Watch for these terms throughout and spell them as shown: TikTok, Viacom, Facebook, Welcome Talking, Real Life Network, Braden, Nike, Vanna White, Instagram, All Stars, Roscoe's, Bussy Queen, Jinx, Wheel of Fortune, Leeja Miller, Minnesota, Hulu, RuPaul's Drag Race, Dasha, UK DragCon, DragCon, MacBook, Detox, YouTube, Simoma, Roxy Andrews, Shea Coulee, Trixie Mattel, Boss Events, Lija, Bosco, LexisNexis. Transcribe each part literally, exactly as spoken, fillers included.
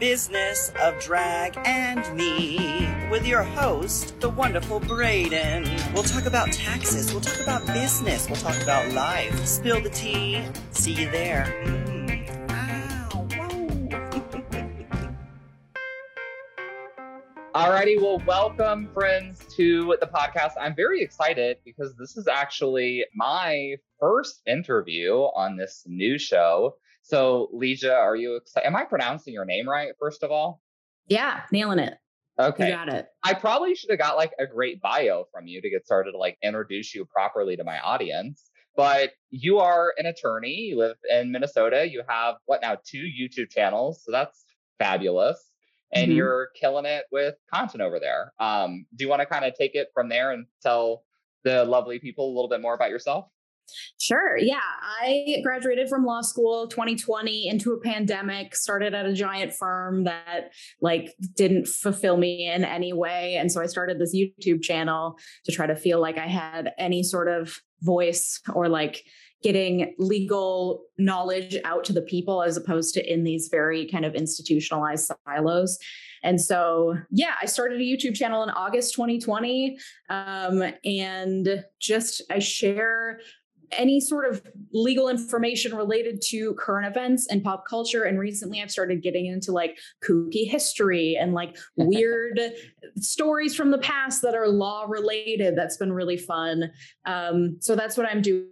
business of drag and me with your host, the wonderful Braden. We'll talk about taxes, we'll talk about business, we'll talk about life. Spill the tea. See you there. Mm. Ow, whoa. Alrighty, well, welcome, friends, to the podcast. I'm very excited because this is actually my first interview on this new show. So, Lija, are you excited? Am I pronouncing your name right, first of all? Yeah, nailing it. Okay. You got it. I probably should have got like a great bio from you to get started to like introduce you properly to my audience. But you are an attorney. You live in Minnesota. You have, what now, two YouTube channels. So that's fabulous. And mm-hmm. you're killing it with content over there. Um, do you want to kind of take it from there and tell the lovely people a little bit more about yourself? Sure. Yeah. I graduated from law school twenty twenty into a pandemic, started at a giant firm that like didn't fulfill me in any way. And so I started this YouTube channel to try to feel like I had any sort of voice or like getting legal knowledge out to the people as opposed to in these very kind of institutionalized silos. And so, yeah, I started a YouTube channel in August twenty twenty. Um, and just I share any sort of legal information related to current events and pop culture. And recently I've started getting into like kooky history and like weird stories from the past that are law related. That's been really fun. Um, so that's what I'm doing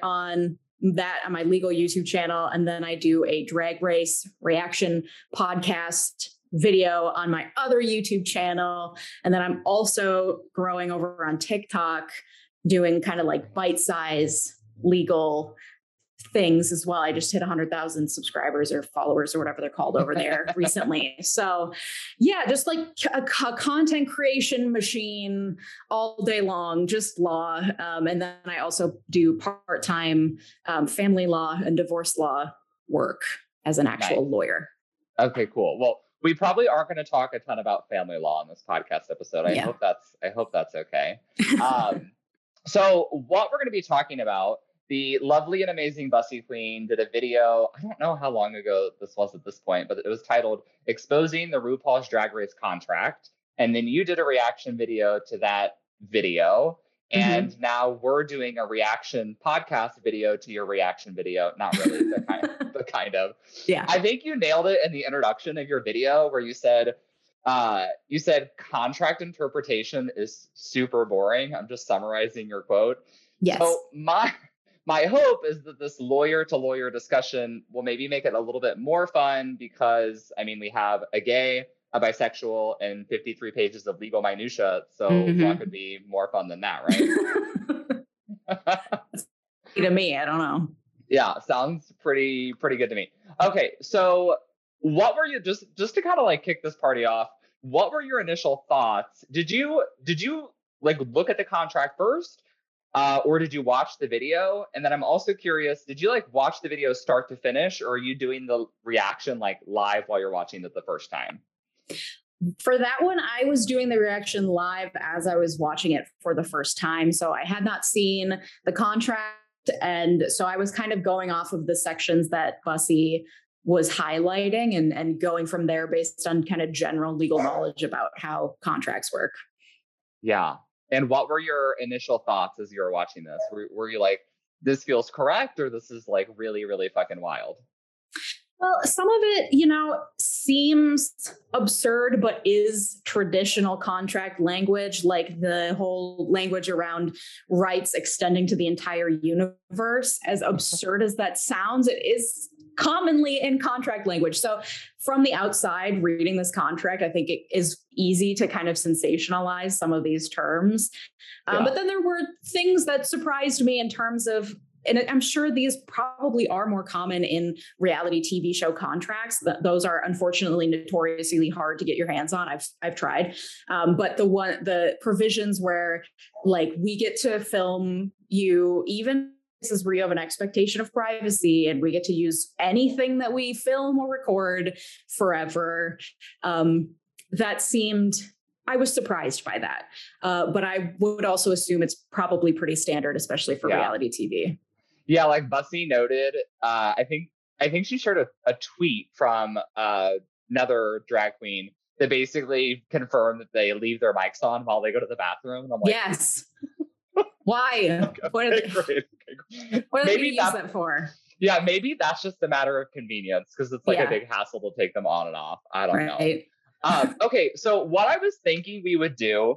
on that on my legal YouTube channel. And then I do a drag race reaction podcast video on my other YouTube channel. And then I'm also growing over on TikTok, doing kind of like bite-size legal things as well. I just hit a hundred thousand subscribers or followers or whatever they're called over there recently. So yeah, just like a, a content creation machine all day long, just law. Um, and then I also do part-time um, family law and divorce law work as an actual nice. lawyer. Okay, cool. Well, we probably aren't going to talk a ton about family law on this podcast episode. I yeah. hope that's, I hope that's okay. Um, So what we're going to be talking about, the lovely and amazing Bussy Queen did a video, I don't know how long ago this was at this point, but it was titled Exposing the RuPaul's Drag Race Contract. And then you did a reaction video to that video. And mm-hmm. now we're doing a reaction podcast video to your reaction video. Not really, but kind of, but kind of. Yeah. I think you nailed it in the introduction of your video where you said, Uh, you said contract interpretation is super boring. I'm just summarizing your quote. Yes. So my my hope is that this lawyer to lawyer discussion will maybe make it a little bit more fun because, I mean, we have a gay, a bisexual, and fifty-three pages of legal minutia. So mm-hmm. what could be more fun than that, right? To me, I don't know. Yeah, sounds pretty pretty good to me. Okay, so what were you just just to kind of like kick this party off? What were your initial thoughts? Did you did you like look at the contract first, uh, or did you watch the video? And then I'm also curious, did you like watch the video start to finish, or are you doing the reaction like live while you're watching it the first time? For that one, I was doing the reaction live as I was watching it for the first time, so I had not seen the contract, and so I was kind of going off of the sections that Bussy was highlighting and, and going from there based on kind of general legal knowledge about how contracts work. Yeah. And what were your initial thoughts as you were watching this? Were, were you like, this feels correct, or this is like really, really fucking wild? Well, some of it, you know, seems absurd, but is traditional contract language, like the whole language around rights extending to the entire universe. As absurd as that sounds, it is commonly in contract language. So from the outside reading this contract, I think it is easy to kind of sensationalize some of these terms. Um, yeah. But then there were things that surprised me in terms of, and I'm sure these probably are more common in reality T V show contracts. Those are unfortunately notoriously hard to get your hands on. I've I've tried, um, but the one the provisions where like we get to film you even this is we have an expectation of privacy and we get to use anything that we film or record forever. Um, that seemed, I was surprised by that. Uh, but I would also assume it's probably pretty standard, especially for yeah. reality T V. Yeah. Like Bussy noted, uh, I think, I think she shared a, a tweet from uh, another drag queen that basically confirmed that they leave their mics on while they go to the bathroom. And I'm like, yes. Why? Okay, what are they, great, okay. What are they maybe gonna use it for? Yeah, maybe that's just a matter of convenience because it's like yeah. a big hassle to take them on and off. I don't right. know. Um, okay, so what I was thinking we would do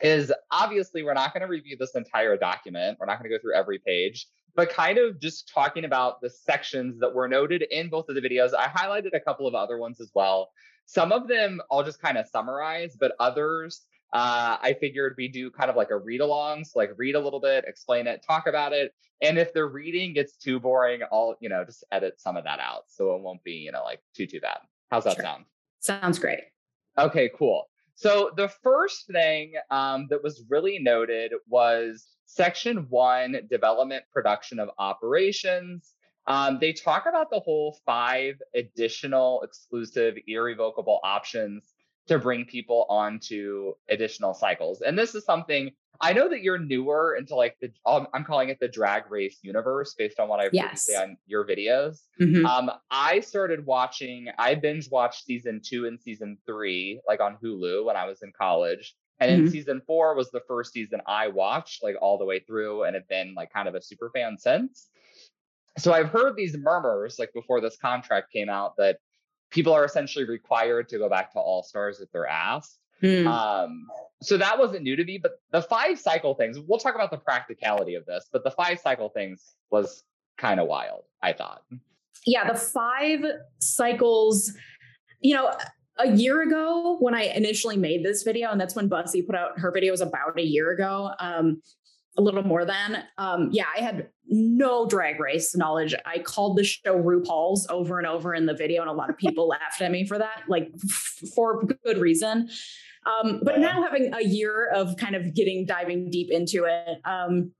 is obviously we're not going to review this entire document. We're not going to go through every page, but kind of just talking about the sections that were noted in both of the videos. I highlighted a couple of other ones as well. Some of them I'll just kind of summarize, but others uh, I figured we do kind of like a read along. So like read a little bit, explain it, talk about it. And if the reading gets too boring, I'll, you know, just edit some of that out. So it won't be, you know, like too, too bad. How's that sure. sound? Sounds great. Okay, cool. So the first thing um, that was really noted was section one, development, production of operations. Um, they talk about the whole five additional exclusive irrevocable options to bring people onto additional cycles. And this is something I know that you're newer into, like the, um, I'm calling it the drag race universe based on what I've yes. say on your videos. Mm-hmm. Um, I started watching, I binge watched season two and season three, like on Hulu when I was in college. And mm-hmm. in season four was the first season I watched like all the way through and have been like kind of a super fan since. So I've heard these murmurs like before this contract came out that people are essentially required to go back to All Stars if they're asked. Mm. Um, so that wasn't new to me, but the five cycle things, we'll talk about the practicality of this, but the five cycle things was kind of wild, I thought. Yeah, the five cycles, you know, a year ago when I initially made this video, and that's when Bussy put out her videos about a year ago, um, a little more than, um, yeah, I had no drag race knowledge. I called the show RuPaul's over and over in the video, and a lot of people laughed at me for that, like f- for good reason. Um, but now having a year of kind of getting, diving deep into it, um,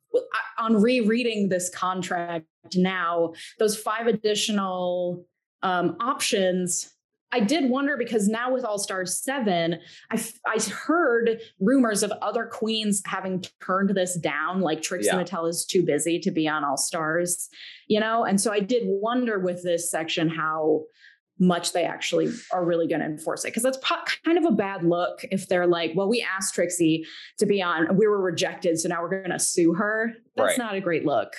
I, on rereading this contract now, those five additional um, options, I did wonder, because now with All Stars seven, I, I heard rumors of other queens having turned this down, like Trixie yeah. Mattel is too busy to be on All Stars, you know? And so I did wonder with this section how much they actually are really going to enforce it. Because that's po- kind of a bad look if they're like, well, we asked Trixie to be on, we were rejected, so now we're going to sue her. That's right. Not a great look.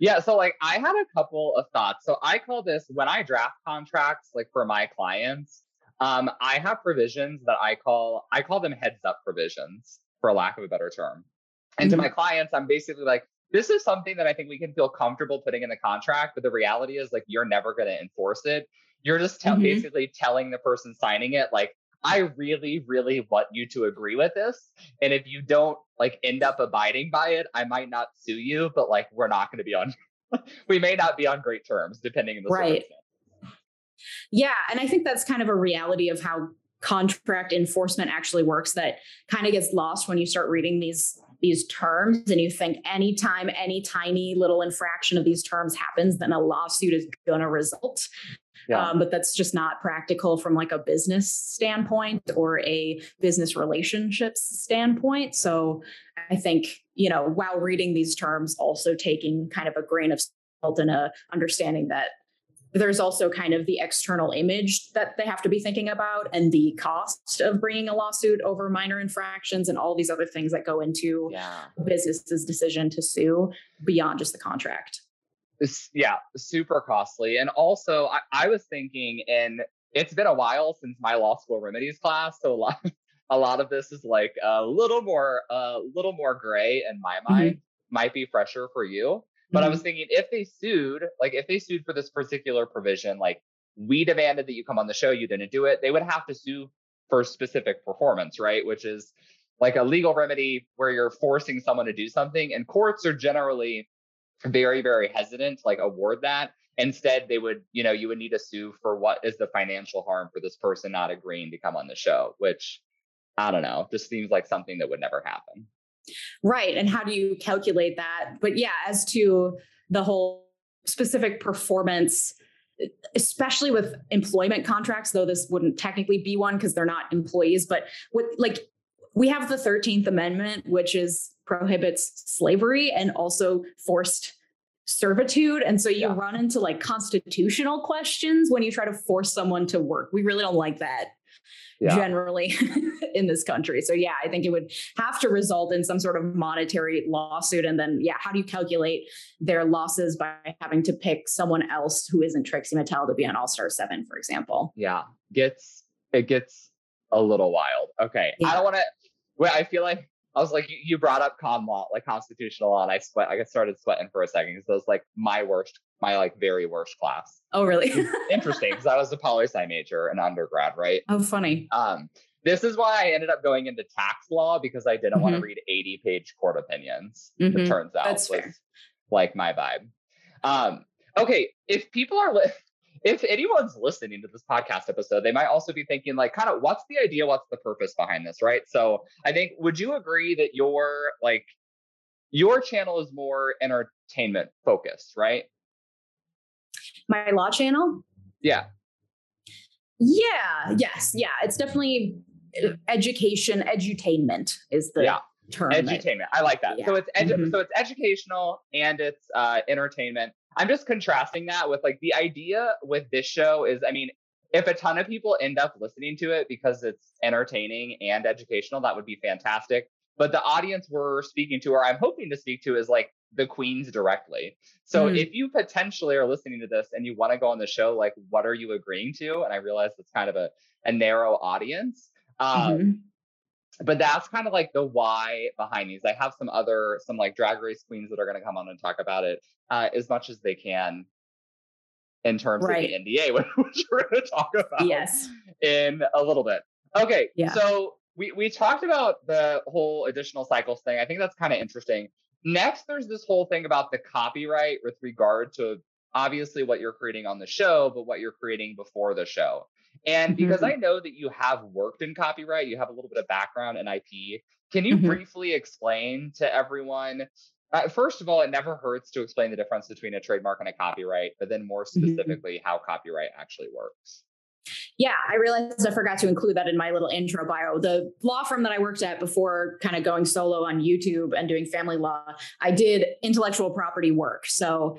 Yeah. So like I had a couple of thoughts. So I call this, when I draft contracts, like for my clients, um, I have provisions that I call, I call them heads up provisions, for lack of a better term. And mm-hmm. to my clients, I'm basically like, this is something that I think we can feel comfortable putting in the contract, but the reality is like, you're never going to enforce it. You're just te- mm-hmm. basically telling the person signing it, like, I really, really want you to agree with this. And if you don't like end up abiding by it, I might not sue you, but like, we're not going to be on, we may not be on great terms depending on the right. circumstance. Yeah. And I think that's kind of a reality of how contract enforcement actually works that kind of gets lost when you start reading these, these terms and you think anytime any tiny little infraction of these terms happens, then a lawsuit is going to result. Yeah. Um, but that's just not practical from like a business standpoint or a business relationships standpoint. So I think, you know, while reading these terms, also taking kind of a grain of salt and a understanding that there's also kind of the external image that they have to be thinking about and the cost of bringing a lawsuit over minor infractions and all these other things that go into yeah. a business's decision to sue beyond just the contract. Yeah, super costly. And also I, I was thinking, and it's been a while since my law school remedies class. So a lot, a lot of this is like a little more, a little more gray in my mind, mm-hmm. might be fresher for you. But mm-hmm. I was thinking if they sued, like if they sued for this particular provision, like we demanded that you come on the show, you didn't do it. They would have to sue for specific performance, right? Which is like a legal remedy where you're forcing someone to do something, and courts are generally very, very hesitant to like award that. Instead, they would, you know, you would need to sue for what is the financial harm for this person not agreeing to come on the show, which I don't know, just seems like something that would never happen. Right. And how do you calculate that? But yeah, as to the whole specific performance, especially with employment contracts, though this wouldn't technically be one because they're not employees, but with like, we have the thirteenth Amendment, which is prohibits slavery and also forced servitude. And so you yeah. run into like constitutional questions when you try to force someone to work. We really don't like that yeah. generally in this country. So yeah, I think it would have to result in some sort of monetary lawsuit. And then, yeah, how do you calculate their losses by having to pick someone else who isn't Trixie Mattel to be on All Star seven, for example? Yeah, gets it gets a little wild. Okay, yeah. I don't want to, well, I feel like I was like, you brought up common law, like constitutional law, and I sweat. I started sweating for a second because that was like my worst, my like very worst class. Oh, really? Interesting, because I was a poli sci major in undergrad, right? Oh, funny. Um, this is why I ended up going into tax law, because I didn't mm-hmm. want to read eighty-page court opinions. Mm-hmm. It turns out that's was fair. Like my vibe. Um, okay, if people are li- if anyone's listening to this podcast episode, they might also be thinking like, kind of, what's the idea? What's the purpose behind this? Right. So I think, would you agree that your, like your channel is more entertainment focused, right? My law channel? Yeah. Yeah. Yes. Yeah. It's definitely education. Edutainment is the yeah. term. Edutainment. I, I like that. Yeah. So it's, edu- mm-hmm. so it's educational and it's uh, entertainment. I'm just contrasting that with like the idea with this show is, I mean, if a ton of people end up listening to it because it's entertaining and educational, that would be fantastic. But the audience we're speaking to, or I'm hoping to speak to, is like the queens directly. So mm. if you potentially are listening to this and you want to go on the show, like, what are you agreeing to? And I realize it's kind of a, a narrow audience. Um, mm-hmm. But that's kind of like the why behind these. I have some other, some like Drag Race queens that are going to come on and talk about it uh, as much as they can in terms right. of the N D A, which we're going to talk about yes. in a little bit. Okay, yeah. so we, we talked about the whole additional cycles thing. I think that's kind of interesting. Next, there's this whole thing about the copyright with regard to obviously what you're creating on the show, but what you're creating before the show. And because mm-hmm. I know that you have worked in copyright, you have a little bit of background in I P. Can you mm-hmm. briefly explain to everyone? Uh, first of all, it never hurts to explain the difference between a trademark and a copyright, but then more specifically, mm-hmm. how copyright actually works. Yeah, I realized I forgot to include that in my little intro bio. The law firm that I worked at before kind of going solo on YouTube and doing family law, I did intellectual property work. So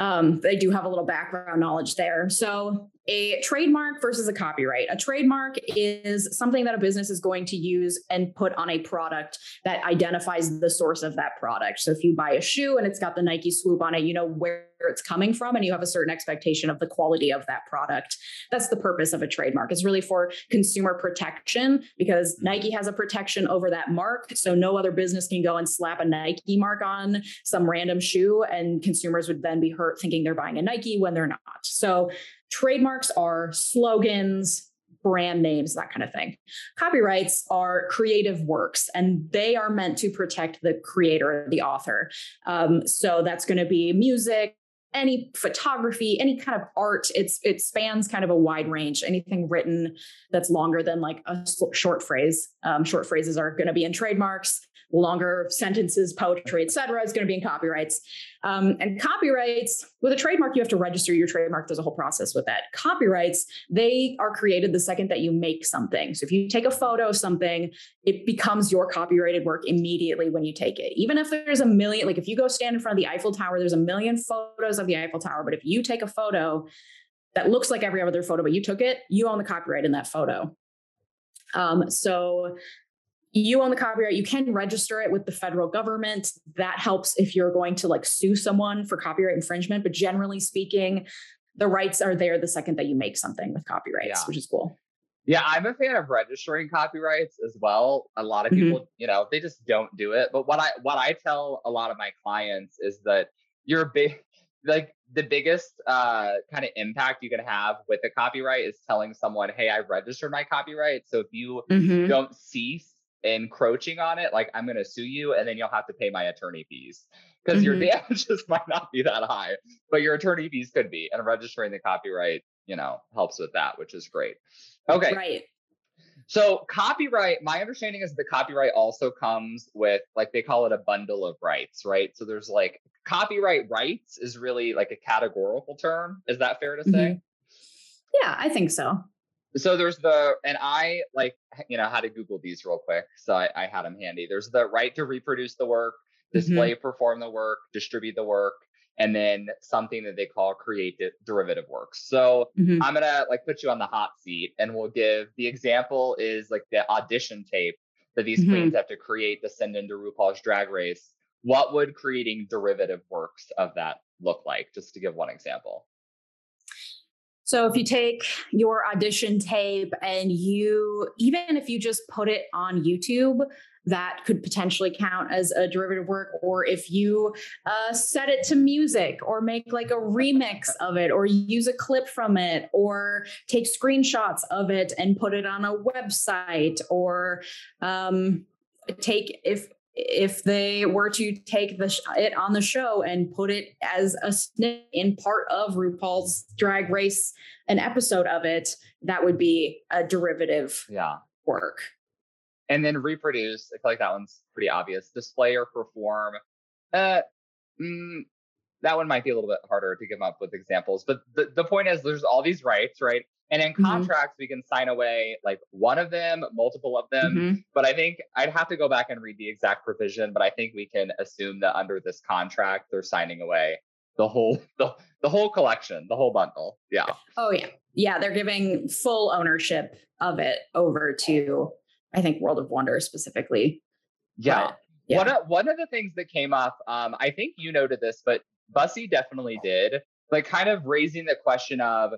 Um, I do have a little background knowledge there. So a trademark versus a copyright. A trademark is something that a business is going to use and put on a product that identifies the source of that product. So if you buy a shoe and it's got the Nike swoop on it, you know where it's coming from and you have a certain expectation of the quality of that product. That's the purpose of a trademark. It's really for consumer protection because Nike has a protection over that mark. So no other business can go and slap a Nike mark on some random shoe and consumers would then be hurt thinking they're buying a Nike when they're not. So trademarks are slogans, brand names, that kind of thing. Copyrights are creative works, and they are meant to protect the creator, the author. Um, so that's going to be music, any photography, any kind of art. It's it spans kind of a wide range. Anything written that's longer than like a short phrase. Um, short phrases are going to be in trademarks. Longer sentences, poetry, et cetera, is going to be in copyrights. Um, and copyrights, with a trademark, you have to register your trademark. There's a whole process with that. Copyrights, they are created the second that you make something. So if you take a photo of something, it becomes your copyrighted work immediately when you take it. Even if there's a million, like if you go stand in front of the Eiffel Tower, there's a million photos of the Eiffel Tower. But if you take a photo that looks like every other photo, but you took it, you own the copyright in that photo. Um, so... You own the copyright. You can register it with the federal government. That helps if you're going to like sue someone for copyright infringement. But generally speaking, the rights are there the second that you make something with copyrights, yeah. which is cool. Yeah, I'm a fan of registering copyrights as well. A lot of people, mm-hmm. you know, they just don't do it. But what I what I tell a lot of my clients is that you're big, like the biggest uh, kind of impact you can have with a copyright is telling someone, "Hey, I registered my copyright." So if you mm-hmm. don't cease encroaching on it, like I'm going to sue you and then you'll have to pay my attorney fees because mm-hmm. your damages might not be that high, but your attorney fees could be, and registering the copyright, you know, helps with that, which is great. Okay. Right. So copyright, my understanding is the copyright also comes with like, they call it a bundle of rights, right? So there's like copyright rights is really like a categorical term. Is that fair to mm-hmm. say? Yeah, I think so. So there's the, and I like, you know, had to Google these real quick. So I, I had them handy. There's the right to reproduce the work, display, mm-hmm. perform the work, distribute the work. and then something that they call create de- derivative works. So mm-hmm. I'm going to like put you on the hot seat, and we'll give the example is like the audition tape that these mm-hmm. queens have to create to send into RuPaul's Drag Race. What would creating derivative works of that look like? Just to give one example. So if you take your audition tape and you, even if you just put it on YouTube, that could potentially count as a derivative work. Or if you uh, set it to music or make like a remix of it or use a clip from it or take screenshots of it and put it on a website, or um, take if if they were to take the sh- it on the show and put it as a snip in part of RuPaul's Drag Race, an episode of it, that would be a derivative yeah. work. And then reproduce, I feel like that one's pretty obvious. Display or perform. Uh, mm, that one might be a little bit harder to give up with examples. But the, the point is there's all these rights, right? And in contracts, mm-hmm. we can sign away like one of them, multiple of them. Mm-hmm. But I think I'd have to go back and read the exact provision. But I think we can assume that under this contract, they're signing away the whole the, the whole collection, the whole bundle. Yeah. Oh, yeah. Yeah. They're giving full ownership of it over to, I think, World of Wonder specifically. Yeah. But, yeah. One, of, one of the things that came up, um, I think you noted this, but Bussy definitely did, like kind of raising the question of,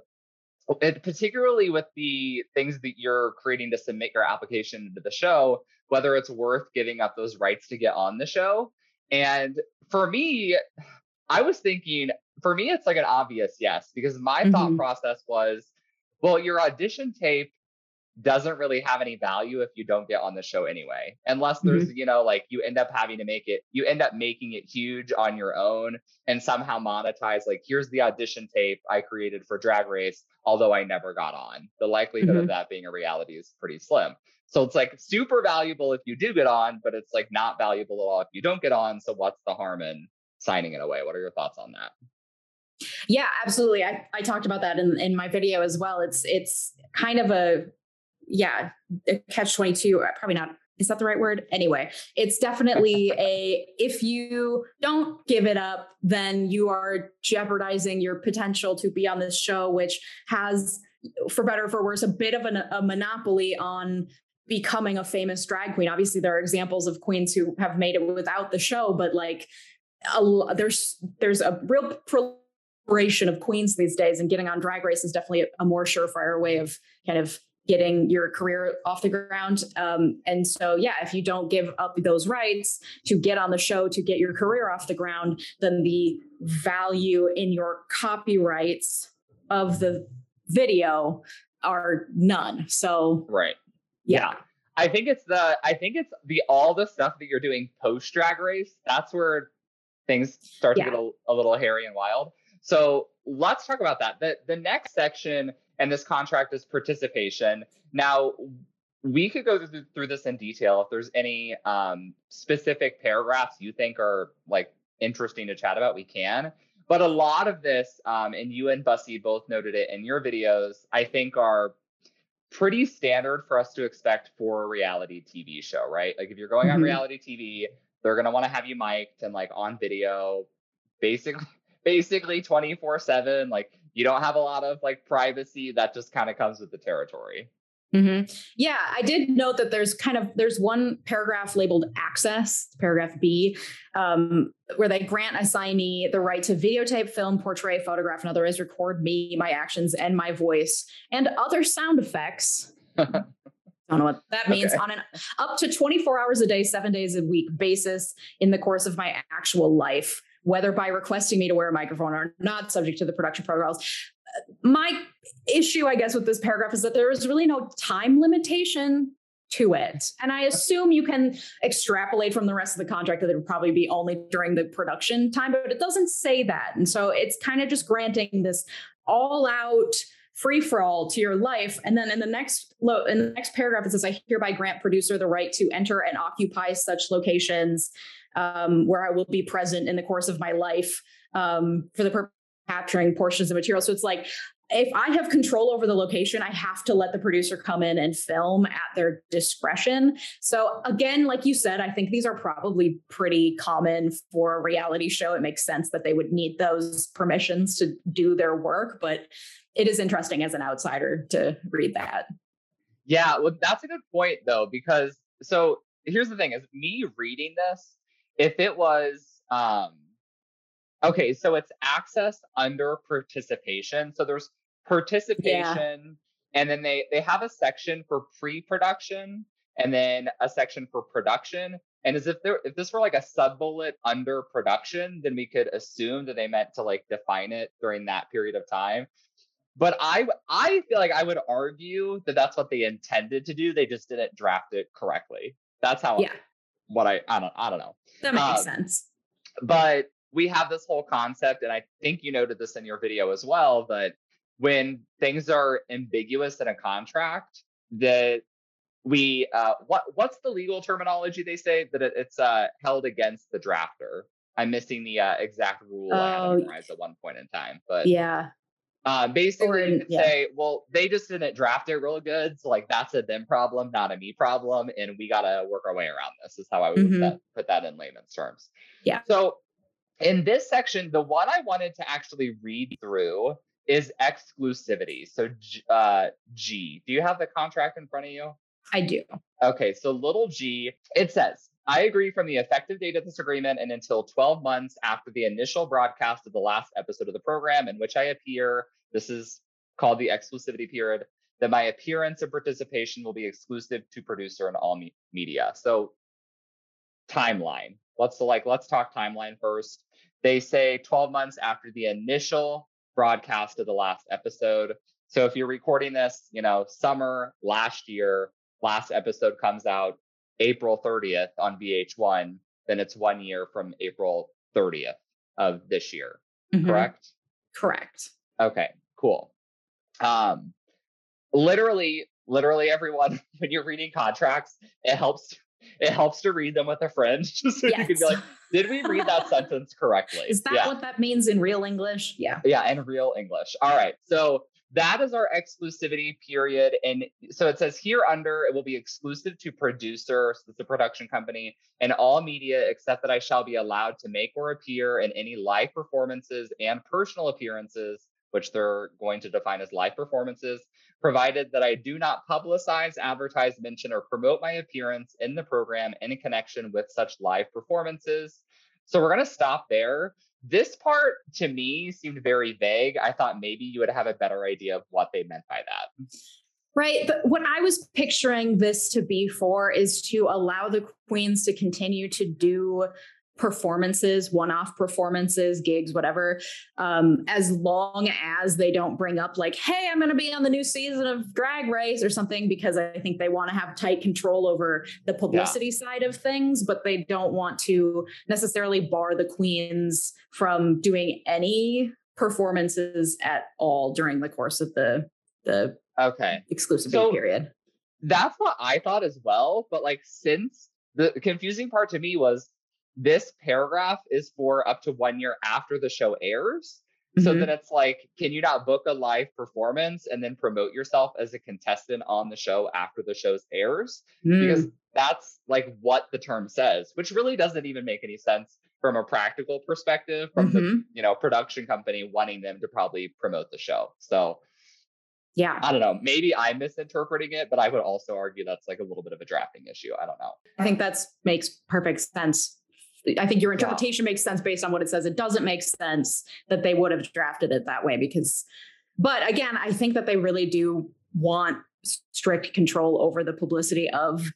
it, particularly with the things that you're creating to submit your application to the show, whether it's worth giving up those rights to get on the show. And for me, I was thinking, for me, it's like an obvious yes, because my mm-hmm. thought process was, well, your audition tape doesn't really have any value if you don't get on the show anyway, unless there's, mm-hmm. you know, like you end up having to make it, you end up making it huge on your own and somehow monetize, like, here's the audition tape I created for Drag Race, although I never got on. The likelihood mm-hmm. of that being a reality is pretty slim. So it's like super valuable if you do get on, but it's like not valuable at all if you don't get on. So what's the harm in signing it away? What are your thoughts on that? Yeah, absolutely. I, I talked about that in, in my video as well. It's, it's kind of a, yeah, catch twenty-two, probably not. Is that the right word? Anyway, it's definitely a, if you don't give it up, then you are jeopardizing your potential to be on this show, which has, for better or for worse, a bit of an, a monopoly on becoming a famous drag queen. Obviously, there are examples of queens who have made it without the show, but like a, there's there's a real proliferation of queens these days, and getting on Drag Race is definitely a, a more surefire way of kind of getting your career off the ground. Um, and so, yeah, if you don't give up those rights to get on the show, to get your career off the ground, then the value in your copyrights of the video are none. So, right. Yeah. yeah. I think it's the, I think it's the, all the stuff that you're doing post Drag Race, that's where things start yeah. to get a, a little hairy and wild. So let's talk about that. The, the next section, and this contract is participation. Now, we could go through, through this in detail if there's any um, specific paragraphs you think are like interesting to chat about, we can. But a lot of this, um, and you and Bussy both noted it in your videos, I think are pretty standard for us to expect for a reality T V show, right? Like if you're going mm-hmm. on reality T V, they're gonna wanna have you mic'd and like on video, basically, basically twenty-four seven, like, you don't have a lot of like privacy. That just kind of comes with the territory. Mm-hmm. Yeah, I did note that there's kind of, there's one paragraph labeled access, paragraph B, um, where they grant assignee the right to videotape, film, portray, photograph, and otherwise record me, my actions, and my voice, and other sound effects. I don't know what that means. Okay. On an up to twenty-four hours a day, seven days a week basis in the course of my actual life, whether by requesting me to wear a microphone or not, subject to the production protocols. My issue, I guess, with this paragraph is that there is really no time limitation to it. And I assume you can extrapolate from the rest of the contract that it would probably be only during the production time, but it doesn't say that. And so it's kind of just granting this all out free for all to your life. And then in the next lo- in the next paragraph, it says, I hereby grant producer the right to enter and occupy such locations um, where I will be present in the course of my life um, for the purpose of capturing portions of material. So it's like, if I have control over the location, I have to let the producer come in and film at their discretion. So again, like you said, I think these are probably pretty common for a reality show. It makes sense that they would need those permissions to do their work, but it is interesting as an outsider to read that. Yeah, well, that's a good point though, because so here's the thing is me reading this, if it was, um, okay, so it's access under participation. So there's participation, yeah. and then they, they have a section for pre-production and then a section for production. And as if there, if this were like a sub bullet under production, then we could assume that they meant to like define it during that period of time. But I, I feel like I would argue that that's what they intended to do. They just didn't draft it correctly. That's how, yeah. what I, I don't, I don't know. That makes um, sense. But we have this whole concept, and I think you noted this in your video as well, that when things are ambiguous in a contract, that we, uh, what what's the legal terminology they say? That it, it's uh, held against the drafter. I'm missing the uh, exact rule oh, I memorized at one point in time. But yeah. Uh, basically, or, you could yeah. say, well, they just didn't draft it real good. So, like, that's a them problem, not a me problem. And we got to work our way around this, is how I would mm-hmm. put, that, put that in layman's terms. Yeah. So, in this section, the one I wanted to actually read through is exclusivity. So, uh, G, do you have the contract in front of you? I do. Okay. So, little g, it says, I agree from the effective date of this agreement and until twelve months after the initial broadcast of the last episode of the program in which I appear, this is called the exclusivity period, that my appearance and participation will be exclusive to producer and all me- media. So timeline, let's like, let's talk timeline first. They say twelve months after the initial broadcast of the last episode. So if you're recording this, you know, summer last year, last episode comes out April thirtieth on V H one, then it's one year from April thirtieth of this year, mm-hmm. correct? Correct. Okay, cool. Um, literally, literally everyone, when you're reading contracts, it helps it helps to read them with a friend, just so yes. you can be like, did we read that sentence correctly? Is that yeah. what that means in real English? Yeah. Yeah, in real English. All right, so that is our exclusivity period. And so it says here under, it will be exclusive to producer, so it's a production company, and all media, except that I shall be allowed to make or appear in any live performances and personal appearances, which they're going to define as live performances, provided that I do not publicize, advertise, mention, or promote my appearance in the program in connection with such live performances. So we're going to stop there. This part to me seemed very vague. I thought maybe you would have a better idea of what they meant by that. Right. But what I was picturing this to be for is to allow the queens to continue to do performances, one-off performances, gigs, whatever, um, as long as they don't bring up like, hey, I'm going to be on the new season of Drag Race or something, because I think they want to have tight control over the publicity yeah. side of things, but they don't want to necessarily bar the queens from doing any performances at all during the course of the, the okay. exclusivity so period. That's what I thought as well. But like, since the confusing part to me was, this paragraph is for up to one year after the show airs. Mm-hmm. So then it's like, can you not book a live performance and then promote yourself as a contestant on the show after the show's airs? Mm. Because that's like what the term says, which really doesn't even make any sense from a practical perspective from mm-hmm. the, you know, production company wanting them to probably promote the show. So yeah, I don't know. Maybe I'm misinterpreting it, but I would also argue that's like a little bit of a drafting issue. I don't know. I think that's makes perfect sense. I think your interpretation yeah. makes sense based on what it says. It doesn't make sense that they would have drafted it that way because, but again, I think that they really do want strict control over the publicity of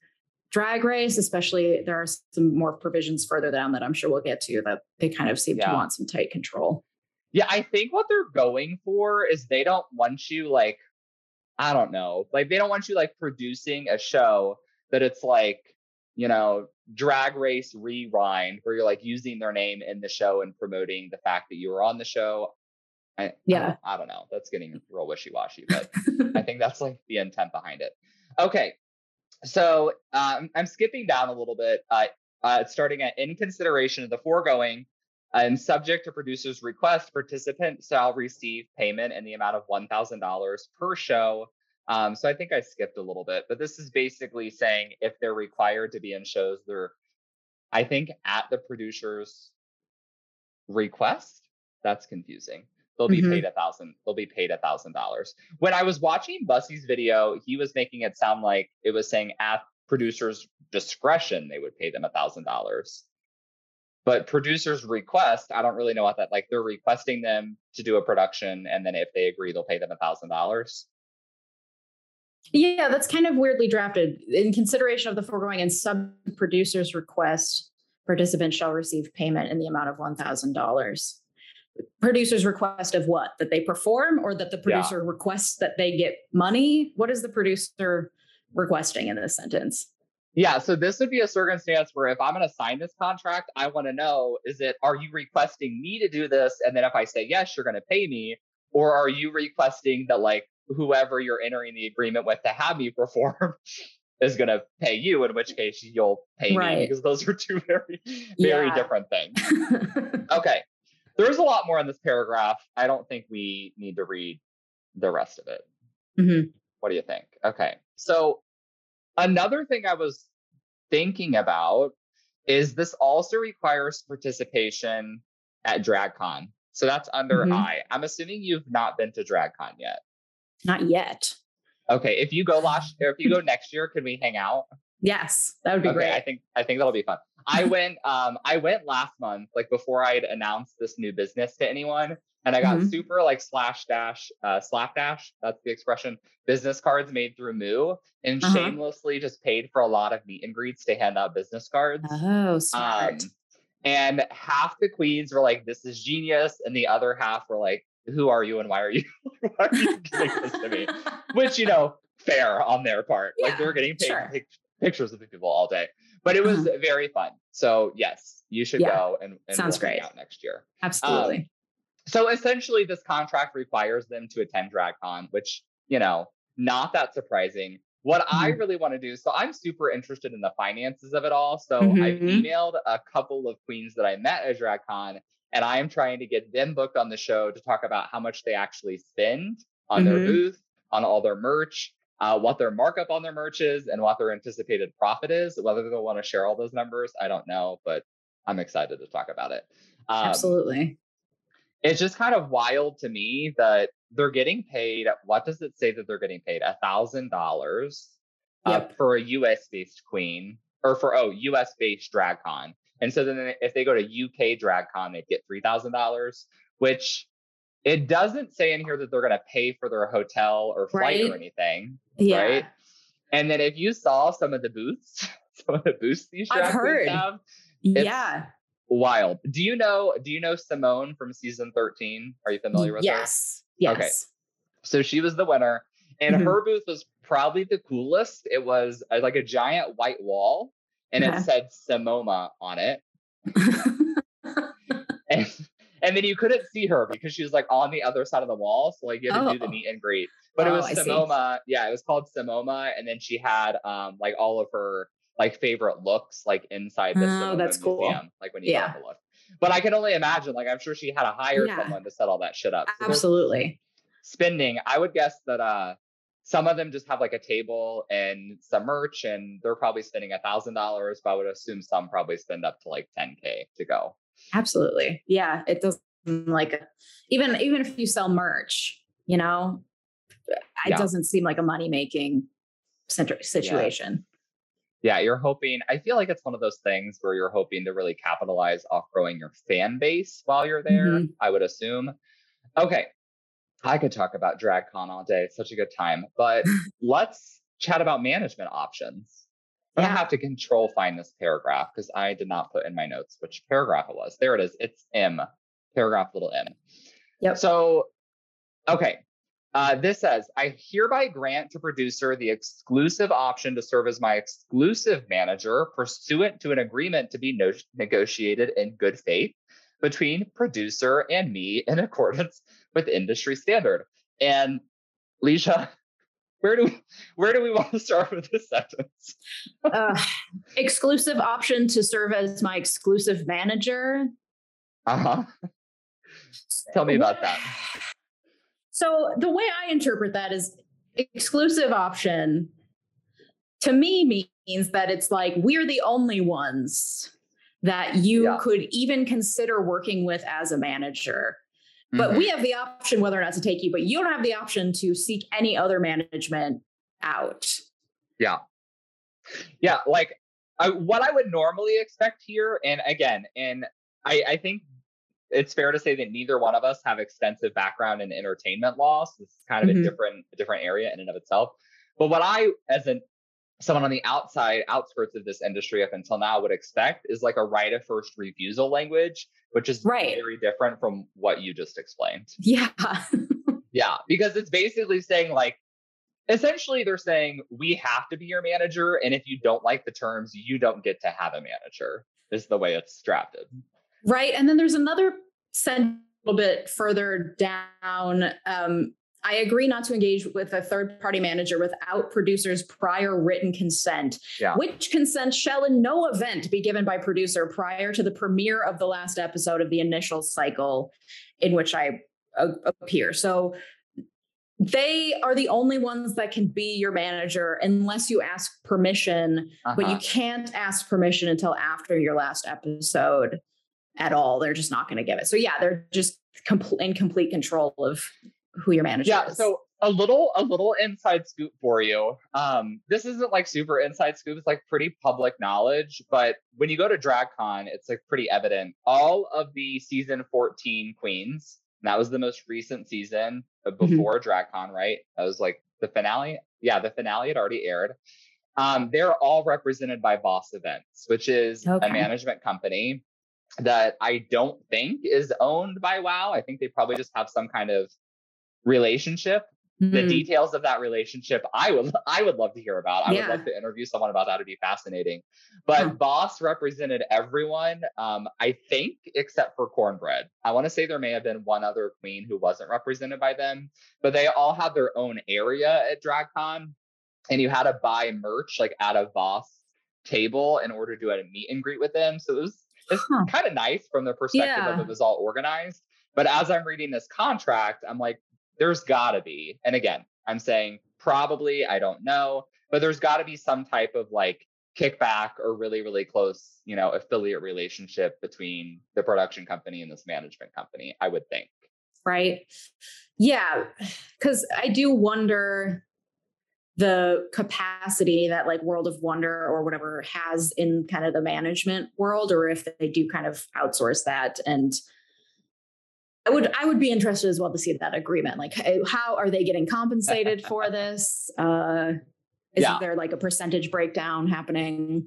Drag Race, especially there are some more provisions further down that I'm sure we'll get to that they kind of seem yeah. to want some tight control. Yeah. I think what they're going for is they don't want you like, I don't know, like they don't want you like producing a show that it's like, you know, Drag Race Rewind, where you're like using their name in the show and promoting the fact that you were on the show. I, yeah. I don't, I don't know. That's getting real wishy-washy, but I think that's like the intent behind it. Okay. So um, I'm skipping down a little bit, uh, uh, starting at in consideration of the foregoing, And subject to producer's request, participants shall receive payment in the amount of one thousand dollars per show. Um, so I think I skipped a little bit, but this is basically saying if they're required to be in shows, they're, I think, at the producer's request. That's confusing. They'll be mm-hmm. paid a thousand. They'll be paid a thousand dollars. When I was watching Bussy's video, he was making it sound like it was saying at producer's discretion, they would pay them a thousand dollars. But producers request, I don't really know what that, like they're requesting them to do a production. And then if they agree, they'll pay them a thousand dollars. Yeah, that's kind of weirdly drafted. In consideration of the foregoing and some producers request, participants shall receive payment in the amount of one thousand dollars. Producers request of what? That they perform, or that the producer yeah. requests that they get money? What is the producer requesting in this sentence? Yeah, so this would be a circumstance where if I'm going to sign this contract, I want to know, is it, are you requesting me to do this? And then if I say yes, you're going to pay me. Or are you requesting that, like, whoever you're entering the agreement with to have me perform is going to pay you, in which case you'll pay right. me, because those are two very, very yeah. different things. Okay. There's a lot more in this paragraph. I don't think we need to read the rest of it. Mm-hmm. What do you think? Okay. So another thing I was thinking about is this also requires participation at DragCon. So that's under mm-hmm. I. I'm assuming you've not been to DragCon yet. Not yet. Okay. If you go last or if you go next year, can we hang out? Yes, that would be okay, great. I think I think that'll be fun. I went um I went last month, like before I had announced this new business to anyone, and I got mm-hmm. super like slash dash uh slapdash, that's the expression, business cards made through Moo, and uh-huh. shamelessly just paid for a lot of meet and greets to hand out business cards. Oh, smart. Um, and half the queens were like, this is genius, and the other half were like, who are you and why are you, why are you giving this to me? Which, you know, fair on their part. Yeah, like they're getting paid sure. pic- pictures of the people all day. But it was uh-huh. very fun. So yes, you should yeah. go and, and Sounds we'll great. Hang out next year. Absolutely. Um, so essentially this contract requires them to attend DragCon, which, you know, not that surprising. What mm-hmm. I really want to do, so I'm super interested in the finances of it all. So mm-hmm. I've emailed a couple of queens that I met at DragCon, and I am trying to get them booked on the show to talk about how much they actually spend on mm-hmm. their booth, on all their merch, uh, what their markup on their merch is, and what their anticipated profit is. Whether they'll want to share all those numbers, I don't know, but I'm excited to talk about it. Um, Absolutely. It's just kind of wild to me that they're getting paid. What does it say that they're getting paid? one thousand dollars yep. uh, for a U S-based queen, or for, oh, U S-based DragCon. And so then if they go to U K DragCon, they get three thousand dollars, which it doesn't say in here that they're going to pay for their hotel or flight right? or anything. Yeah. Right. And then if you saw some of the booths, some of the booths these I've heard. Have, it's yeah. wild. Do you know, do you know Simone from season thirteen? Are you familiar with yes. her? Yes. Yes. Okay. So she was the winner, and mm-hmm. her booth was probably the coolest. It was like a giant white wall. And yeah. it said Simoma on it. and, and then you couldn't see her because she was like on the other side of the wall. So like you had to oh. do the meet and greet. But oh, it was I Simoma. See. Yeah, it was called Simoma. And then she had um, like all of her like favorite looks like inside the oh, Simoma that's museum. Cool. Like when you yeah. have a look. But I can only imagine, like I'm sure she had to hire yeah. someone to set all that shit up. So absolutely. Spending. I would guess that uh some of them just have like a table and some merch, and they're probably spending a thousand dollars, but I would assume some probably spend up to like ten K to go. Absolutely. Yeah. It doesn't like, even, even if you sell merch, you know, it yeah. doesn't seem like a money-making situation. Yeah. yeah. You're hoping, I feel like it's one of those things where you're hoping to really capitalize off growing your fan base while you're there, mm-hmm. I would assume. Okay. I could talk about DragCon all day. It's such a good time. But let's chat about management options. I'm yeah. going to have to control find this paragraph because I did not put in my notes which paragraph it was. There it is. It's M. Paragraph little M. Yep. So, okay. Uh, this says, I hereby grant to producer the exclusive option to serve as my exclusive manager pursuant to an agreement to be no- negotiated in good faith between producer and me in accordance with industry standard. And Lija, where do we, where do we want to start with this sentence? uh, exclusive option to serve as my exclusive manager. Uh-huh. Tell me about that. So the way I interpret that is exclusive option to me means that it's like, we're the only ones that you yeah. could even consider working with as a manager. But mm-hmm. we have the option whether or not to take you, but you don't have the option to seek any other management out. Yeah. Yeah. Like I, what I would normally expect here. And again, and I, I think it's fair to say that neither one of us have extensive background in entertainment law. So this is kind of mm-hmm. a different, a different area in and of itself. But what I, as an someone on the outside outskirts of this industry up until now would expect is like a right of first refusal language, which is right. very different from what you just explained. Yeah. Yeah. Because it's basically saying like, essentially they're saying we have to be your manager. And if you don't like the terms, you don't get to have a manager is the way it's drafted. Right. And then there's another sentence a little bit further down. Um, I agree not to engage with a third-party manager without producer's prior written consent, yeah. which consent shall in no event be given by producer prior to the premiere of the last episode of the initial cycle in which I uh, appear. So they are the only ones that can be your manager unless you ask permission, uh-huh. but you can't ask permission until after your last episode at all. They're just not going to give it. So yeah, they're just compl- in complete control of who your manager yeah, is. Yeah, so a little a little inside scoop for you. Um, this isn't like super inside scoop. It's like pretty public knowledge. But when you go to DragCon, it's like pretty evident. All of the season fourteen queens, and that was the most recent season before mm-hmm. DragCon, right? That was like the finale. Yeah, the finale had already aired. Um, they're all represented by Boss Events, which is okay. a management company that I don't think is owned by WOW. I think they probably just have some kind of relationship. Mm-hmm. The details of that relationship, I would I would love to hear about. I yeah. would love to interview someone about that. It'd be fascinating. But huh. Boss represented everyone, um, I think, except for Cornbread. I want to say there may have been one other queen who wasn't represented by them, but they all had their own area at DragCon, and you had to buy merch like at a Boss table in order to do a meet and greet with them. So it was it's huh. kind of nice from the perspective yeah. of it was all organized. But as I'm reading this contract, I'm like, there's gotta be, and again, I'm saying probably, I don't know, but there's gotta be some type of like kickback or really, really close, you know, affiliate relationship between the production company and this management company, I would think. Right. Yeah. Cause I do wonder the capacity that like World of Wonder or whatever has in kind of the management world, or if they do kind of outsource that. And I would I would be interested as well to see that agreement. Like, how are they getting compensated for this? Uh, is yeah. there like a percentage breakdown happening?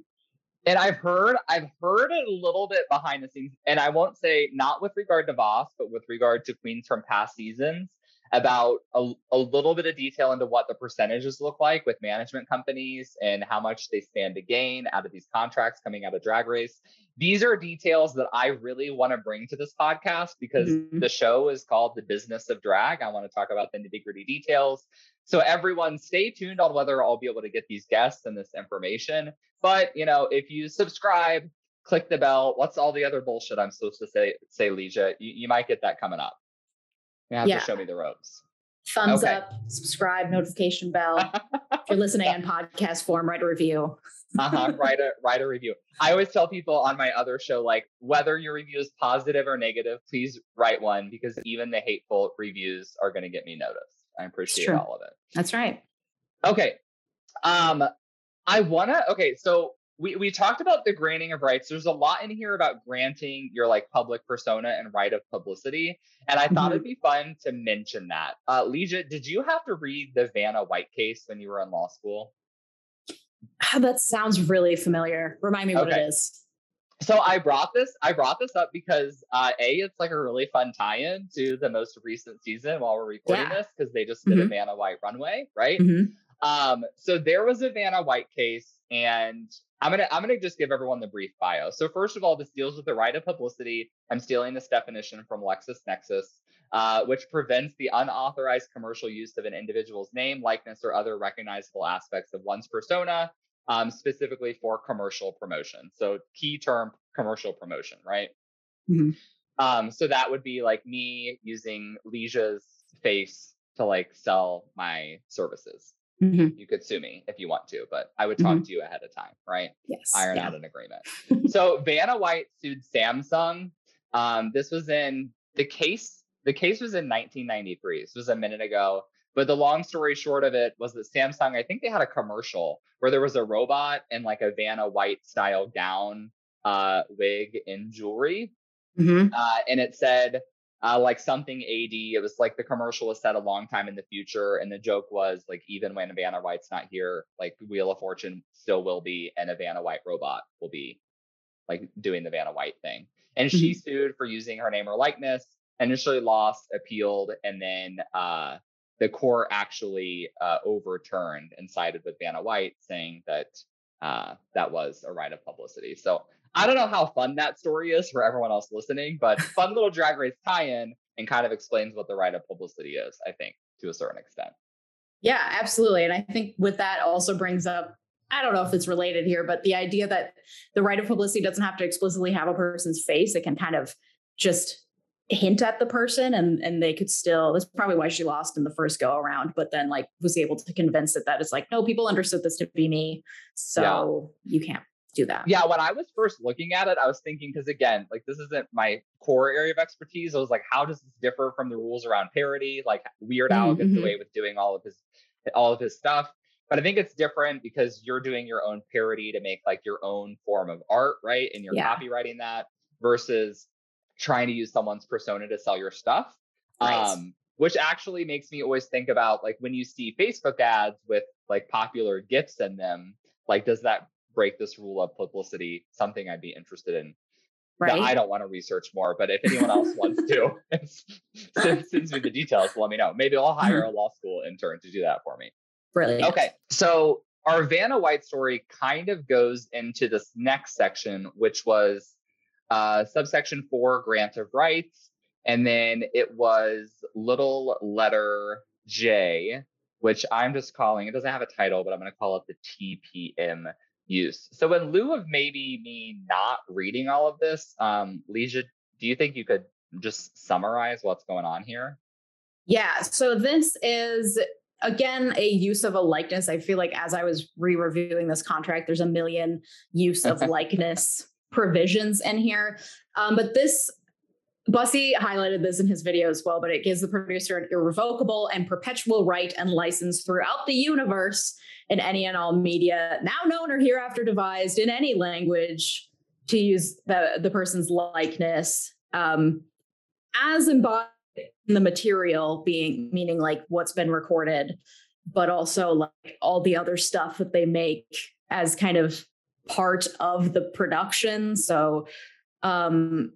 And I've heard I've heard a little bit behind the scenes, and I won't say not with regard to Voss, but with regard to queens from past seasons about a, a little bit of detail into what the percentages look like with management companies and how much they stand to gain out of these contracts coming out of Drag Race. These are details that I really want to bring to this podcast because mm-hmm. the show is called The Business of Drag. I want to talk about the nitty-gritty details. So everyone stay tuned on whether I'll be able to get these guests and this information. But, you know, if you subscribe, click the bell, what's all the other bullshit I'm supposed to say, say Leeja? You, you might get that coming up. You have yeah. to show me the ropes. Thumbs okay. up, subscribe, notification bell. If you're listening in podcast form, write a review. uh-huh, write a write a review. I always tell people on my other show, like, whether your review is positive or negative, please write one, because even the hateful reviews are going to get me noticed. I appreciate all of it. That's right. Okay. Um, I want to, okay, so we, we talked about the granting of rights. There's a lot in here about granting your like public persona and right of publicity. And I mm-hmm. thought it'd be fun to mention that. Uh, Leeja, did you have to read the Vanna White case when you were in law school? Oh, that sounds really familiar. Remind me okay. what it is. So I brought this, I brought this up because uh, A, it's like a really fun tie-in to the most recent season while we're recording yeah. this, because they just did mm-hmm. a Vanna White runway, right? Mm-hmm. Um, so there was a Vanna White case, and I'm gonna I'm gonna just give everyone the brief bio. So first of all, this deals with the right of publicity. I'm stealing this definition from LexisNexis, uh, which prevents the unauthorized commercial use of an individual's name, likeness, or other recognizable aspects of one's persona, um, specifically for commercial promotion. So key term, commercial promotion, right? Mm-hmm. Um, so that would be like me using Leija's face to like sell my services. Mm-hmm. You could sue me if you want to, but I would talk mm-hmm. to you ahead of time, right? Yes. Iron yeah. out an agreement. So Vanna White sued Samsung. Um, this was in the case. The case was in nineteen ninety-three. This was a minute ago. But the long story short of it was that Samsung, I think they had a commercial where there was a robot in like a Vanna White style gown, uh, wig and jewelry. Mm-hmm. Uh, and it said, uh, like something A D. It was like the commercial was set a long time in the future. And the joke was like, even when Vanna White's not here, like Wheel of Fortune still will be. And a Vanna White robot will be like doing the Vanna White thing. And mm-hmm. she sued for using her name or likeness, initially lost, appealed. And then, uh, the court actually, uh, overturned and sided with Vanna White, saying that, uh, that was a right of publicity. So I don't know how fun that story is for everyone else listening, but fun little Drag Race tie-in, and kind of explains what the right of publicity is, I think, to a certain extent. Yeah, absolutely. And I think with that also brings up, I don't know if it's related here, but the idea that the right of publicity doesn't have to explicitly have a person's face. It can kind of just hint at the person, and and they could still, that's probably why she lost in the first go around, but then like was able to convince it that it's like, no, people understood this to be me. So yeah. you can't do that. Yeah, when I was first looking at it, I was thinking, because again, like this isn't my core area of expertise. I was like, how does this differ from the rules around parody? Like Weird Al mm-hmm. gets away with doing all of his all of his stuff. But I think it's different because you're doing your own parody to make like your own form of art, right? And you're yeah. copywriting that versus trying to use someone's persona to sell your stuff. Right. Um, which actually makes me always think about like when you see Facebook ads with like popular GIFs in them, like does that break this rule of publicity? Something I'd be interested in. Right. I don't want to research more, but if anyone else wants to, send, sends me the details, let me know. Maybe I'll hire a law school intern to do that for me. Brilliant. Okay. So our Vanna White story kind of goes into this next section, which was uh, subsection four, grant of rights. And then it was little letter J, which I'm just calling, it doesn't have a title, but I'm going to call it the T P M use. So in lieu of maybe me not reading all of this, um, Leeja, do you think you could just summarize what's going on here? Yeah. So this is, again, a use of a likeness. I feel like as I was re-reviewing this contract, there's a million use of likeness provisions in here. Um, but this, Bussy highlighted this in his video as well, but it gives the producer an irrevocable and perpetual right and license throughout the universe in any and all media, now known or hereafter devised in any language, to use the, the person's likeness um, as embodied in the material, being meaning like what's been recorded, but also like all the other stuff that they make as kind of part of the production. So, um,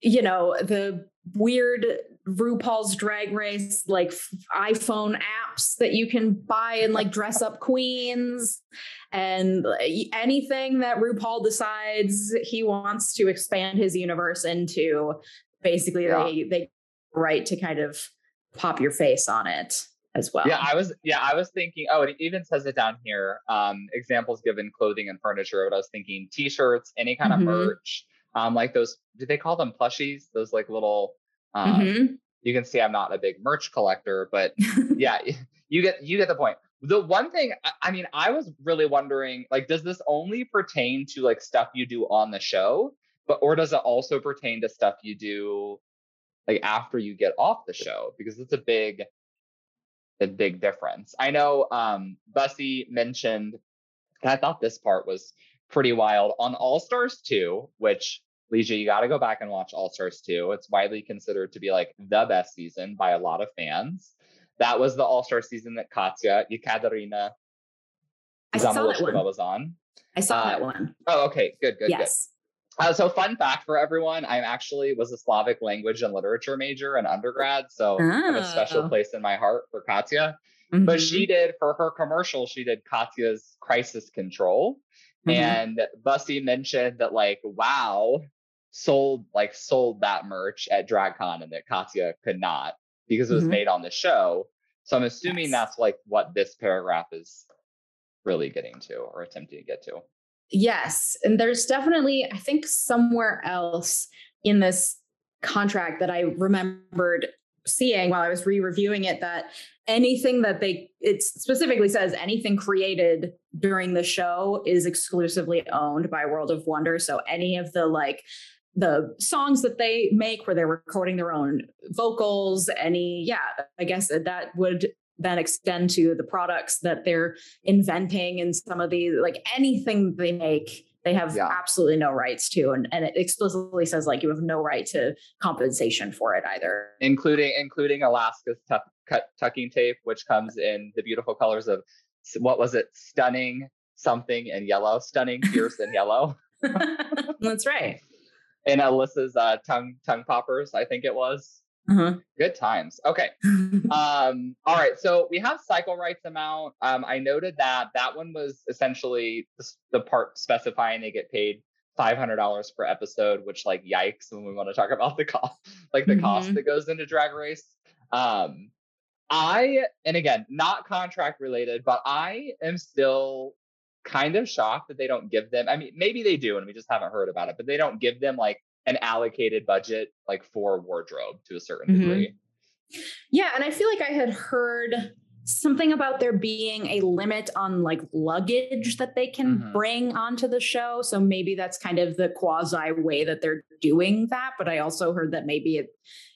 you know, the weird RuPaul's Drag Race, like f- iPhone apps that you can buy and like dress up queens and like, anything that RuPaul decides he wants to expand his universe into, basically yeah. they, they get the right to kind of pop your face on it as well. Yeah, I was, yeah, I was thinking, oh, it even says it down here. Um, examples given clothing and furniture, but I was thinking t-shirts, any kind mm-hmm. of merch. Um, like those, do they call them plushies? Those like little, um, mm-hmm. you can see I'm not a big merch collector, but yeah, you get, you get the point. The one thing, I mean, I was really wondering, like, does this only pertain to like stuff you do on the show, but, or does it also pertain to stuff you do like after you get off the show? Because it's a big, a big difference. I know, um, Bussy mentioned, and I thought this part was pretty wild, on All Stars two, which Leeja, you got to go back and watch All Stars two. It's widely considered to be like the best season by a lot of fans. That was the All Star season that Katya Ekaterina Zamolodchikova was on. I saw uh, that one. Oh, okay, good, good, yes. good. Uh, so, fun fact for everyone: I actually was a Slavic language and literature major in undergrad, so oh. I have a special place in my heart for Katya. Mm-hmm. But she did, for her commercial, she did Katya's Crisis Control. Mm-hmm. And Bussy mentioned that, like, wow, sold like sold that merch at DragCon, and that Katya could not because it was mm-hmm. made on the show. So I'm assuming yes. that's like what this paragraph is really getting to, or attempting to get to. Yes, and there's definitely, I think somewhere else in this contract that I remembered seeing while I was re-reviewing it, that anything that they, it specifically says anything created during the show is exclusively owned by World of Wonder. So any of the like the songs that they make where they're recording their own vocals, any, yeah, I guess that would then extend to the products that they're inventing and some of the, like anything they make, they have yeah. absolutely no rights to. And, and it explicitly says like, you have no right to compensation for it either. Including, including Alaska's tuck, cut, tucking tape, which comes in the beautiful colors of, what was it? Stunning something and yellow, stunning, fierce and yellow. That's right. And Alyssa's uh, tongue, tongue poppers, I think it was. Uh-huh. Good times. Okay. um, all right. So we have cycle rights amount. Um, I noted that that one was essentially the part specifying they get paid five hundred dollars per episode, which like, yikes, when we want to talk about the cost, like the mm-hmm. cost that goes into Drag Race. Um, I, and again, not contract related, but I am still kind of shocked that they don't give them, I mean, maybe they do, and we just haven't heard about it, but they don't give them like an allocated budget like for wardrobe to a certain mm-hmm. degree. Yeah, and I feel like I had heard something about there being a limit on like luggage that they can mm-hmm. bring onto the show. So maybe that's kind of the quasi way that they're doing that. But I also heard that maybe it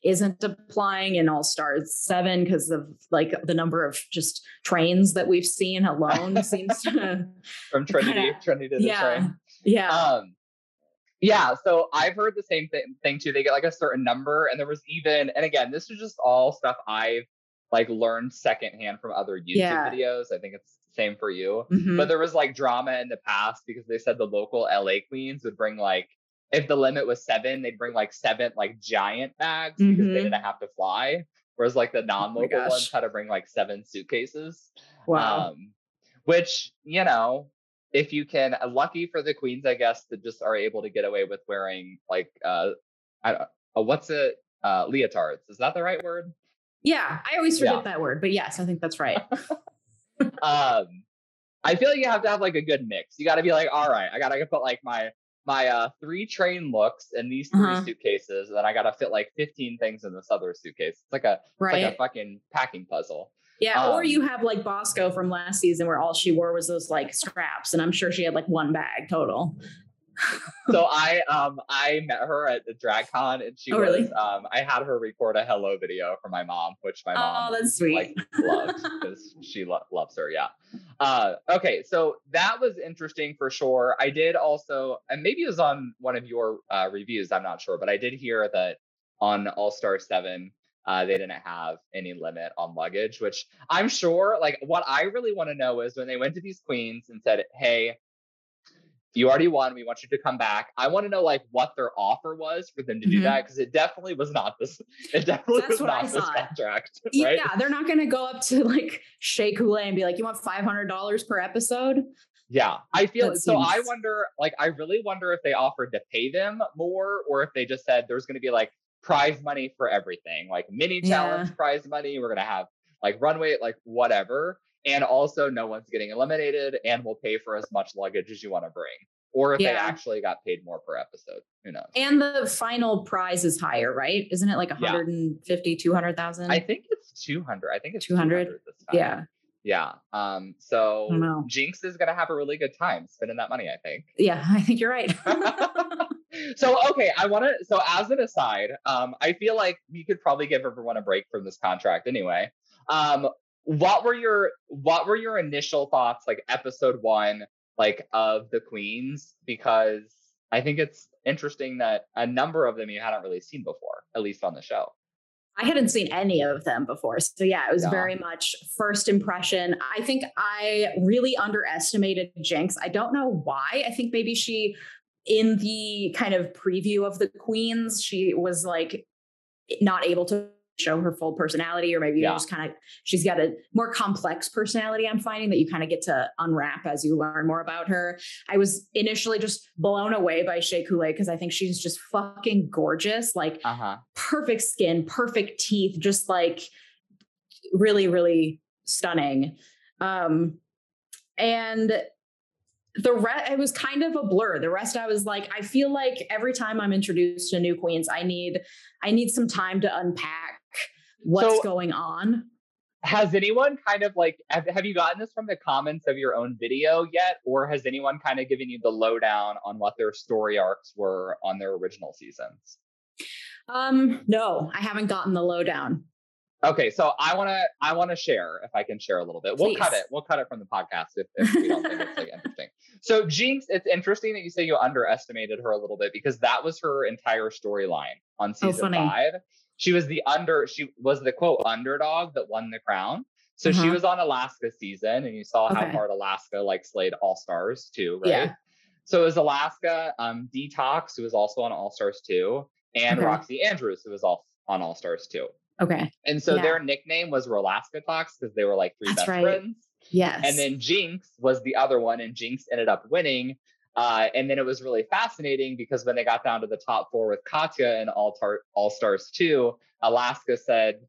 isn't applying in All Stars seven because of like the number of just trains that we've seen alone seems to from Trinity, kinda, Trinity to yeah, the train. Yeah. Um, Yeah, so I've heard the same thing, thing too. They get like a certain number, and there was even, and again, this is just all stuff I've like learned secondhand from other YouTube yeah. videos. I think it's the same for you. Mm-hmm. But there was like drama in the past because they said the local L A queens would bring like, if the limit was seven, they'd bring like seven like giant bags mm-hmm. because they didn't have to fly. Whereas like the non-local oh ones had to bring like seven suitcases. Wow. Um, which, you know, if you can, lucky for the queens, I guess, that just are able to get away with wearing like, uh, I don't, uh what's it? Uh, leotards. Is that the right word? Yeah, I always forget yeah. that word, but yes, I think that's right. um, I feel like you have to have like a good mix. You got to be like, all right, I got to put like my my uh, three train looks in these three uh-huh. suitcases, and then I got to fit like fifteen things in this other suitcase. It's like a right. it's like a fucking packing puzzle. Yeah, or um, you have like Bosco from last season where all she wore was those like straps, and I'm sure she had like one bag total. So I um I met her at the DragCon, and she oh, was really? um I had her record a hello video for my mom, which my mom oh, that's sweet. Like loved because she lo- loves her, yeah. Uh okay, so that was interesting for sure. I did also, and maybe it was on one of your uh, reviews, I'm not sure, but I did hear that on All Star seven. Uh, they didn't have any limit on luggage, which I'm sure, like, what I really want to know is when they went to these queens and said, hey, you already won, we want you to come back. I want to know, like, what their offer was for them to do mm-hmm. that, because it definitely was not this, it definitely That's was not this contract, right? Yeah, they're not going to go up to, like, Shea Coulee and be like, you want five hundred dollars per episode? Yeah, I feel, that so seems... I wonder, like, I really wonder if they offered to pay them more, or if they just said there's going to be, like, prize money for everything, like mini challenge yeah. prize money, we're gonna have like runway, like whatever, and also no one's getting eliminated, and we'll pay for as much luggage as you want to bring, or if yeah. they actually got paid more per episode, who knows. And the final prize is higher, right? Isn't it like one hundred fifty yeah. two hundred thousand? I think it's two hundred. I think it's two hundred, two hundred this time. yeah yeah um so Jinx is gonna have a really good time spending that money, I think. Yeah, I think you're right. So, okay, I want to, so as an aside, um, I feel like we could probably give everyone a break from this contract anyway. Um, what were your, what were your initial thoughts, like episode one, like of the queens? Because I think it's interesting that a number of them you hadn't really seen before, at least on the show. I hadn't seen any of them before. So yeah, it was yeah. very much first impression. I think I really underestimated Jinx. I don't know why. I think maybe she... in the kind of preview of the queens, she was like not able to show her full personality, or maybe yeah. you just kind of, she's got a more complex personality, I'm finding, that you kind of get to unwrap as you learn more about her. I was initially just blown away by Shea Coulee because I think she's just fucking gorgeous, like uh-huh. perfect skin, perfect teeth, just like really, really stunning. Um, and the rest, it was kind of a blur. The rest, I was like, I feel like every time I'm introduced to new queens, I need, I need some time to unpack what's so going on. Has anyone kind of like, have, have you gotten this from the comments of your own video yet? Or has anyone kind of given you the lowdown on what their story arcs were on their original seasons? Um, no, I haven't gotten the lowdown. Okay, so I want to I want to share, if I can share a little bit. Please. We'll cut it. We'll cut it from the podcast if, if we don't think it's like interesting. So Jinx, it's interesting that you say you underestimated her a little bit, because that was her entire storyline on season oh, five. She was the under, she was the quote underdog that won the crown. So uh-huh. she was on Alaska season, and you saw okay. how hard Alaska like slayed All Stars too, right? Yeah. So it was Alaska, um, Detox, who was also on All Stars two, and okay. Roxy Andrews, who was all on All Stars two. Okay. And so yeah. their nickname was Relaska Talks, because they were like three That's best right. friends. Yes. And then Jinx was the other one, and Jinx ended up winning. Uh, and then it was really fascinating because when they got down to the top four with Katya and All, Tar- All Stars two, Alaska said,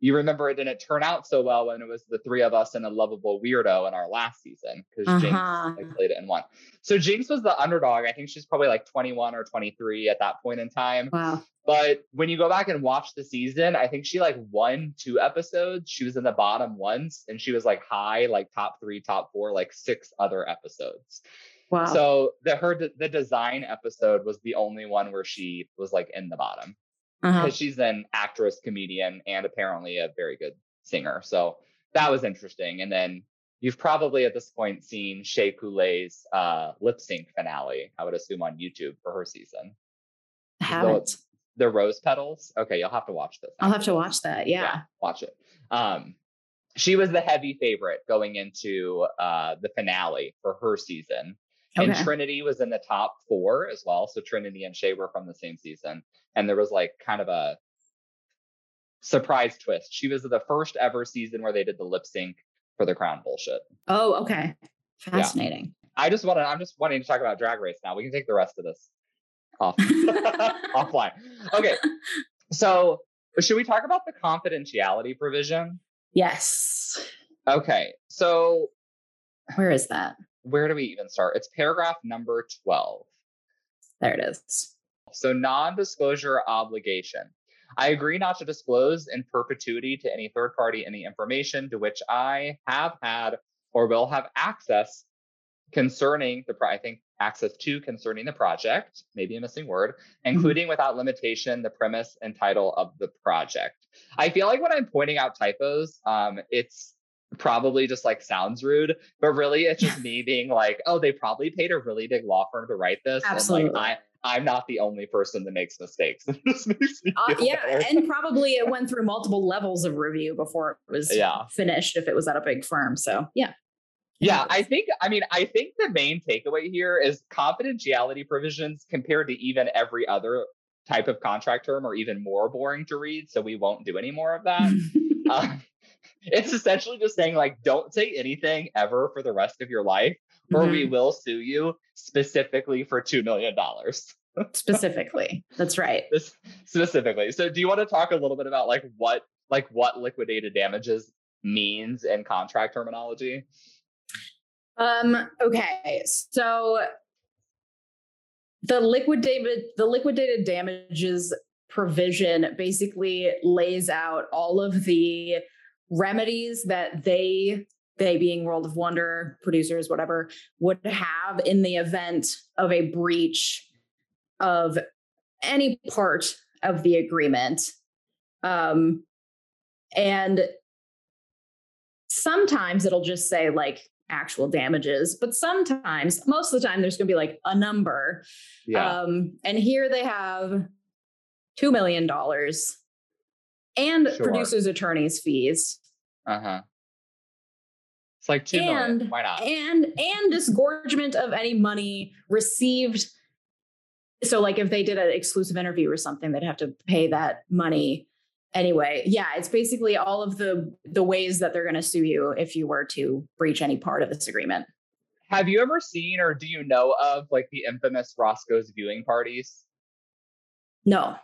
you remember it didn't turn out so well when it was the three of us and a lovable weirdo in our last season, because uh-huh. Jinx like, played it and won. So Jinx was the underdog. I think she's probably like twenty-one or twenty-three at that point in time. Wow. But when you go back and watch the season, I think she like won two episodes. She was in the bottom once, and she was like high, like top three, top four, like six other episodes. Wow. So the her the design episode was the only one where she was like in the bottom, because uh-huh. she's an actress, comedian, and apparently a very good singer. So that was interesting. And then you've probably at this point seen Shea Coulee's uh, lip sync finale, I would assume, on YouTube for her season. I haven't. The Rose Petals. Okay, you'll have to watch this. I'll have to watch that. Yeah. yeah watch it. Um, she was the heavy favorite going into uh, the finale for her season. And okay. Trinity was in the top four as well. So Trinity and Shea were from the same season. And there was like kind of a surprise twist. She was the first ever season where they did the lip sync for the crown bullshit. Oh, okay. Fascinating. Yeah. I just want to, I'm just wanting to talk about Drag Race now. We can take the rest of this off offline. Okay. So should we talk about the confidentiality provision? Yes. Okay. So where is that? Where do we even start? It's paragraph number twelve. There it is. So non-disclosure obligation. I agree not to disclose in perpetuity to any third party any information to which I have had or will have access concerning the, pro- I think access to concerning the project, maybe a missing word, including mm-hmm. without limitation, the premise and title of the project. I feel like when I'm pointing out typos, um, it's, probably just like sounds rude, but really it's just me being like, oh, they probably paid a really big law firm to write this. Absolutely. And like, I, I'm not the only person that makes mistakes. This makes me uh, yeah. better. And probably it went through multiple levels of review before it was yeah. finished if it was at a big firm. So yeah. Yeah. Anyways. I think, I mean, I think the main takeaway here is confidentiality provisions compared to even every other type of contract term are even more boring to read. So we won't do any more of that. uh, It's essentially just saying like, don't say anything ever for the rest of your life, or mm-hmm. we will sue you specifically for two million dollars. Specifically. That's right. Specifically. So do you want to talk a little bit about like what, like what liquidated damages means in contract terminology? Um, okay. So the liquidated, the liquidated damages provision basically lays out all of the remedies that they, they being World of Wonder, producers, whatever, would have in the event of a breach of any part of the agreement. Um, and sometimes it'll just say like actual damages, but sometimes, most of the time, there's going to be like a number. Yeah. Um, and here they have two million dollars. And sure. producers' attorneys' fees. Uh-huh. It's like two and, million. Why not? And and disgorgement of any money received. So, like, if they did an exclusive interview or something, they'd have to pay that money anyway. Yeah, it's basically all of the the ways that they're going to sue you if you were to breach any part of this agreement. Have you ever seen or do you know of like the infamous Roscoe's viewing parties? No.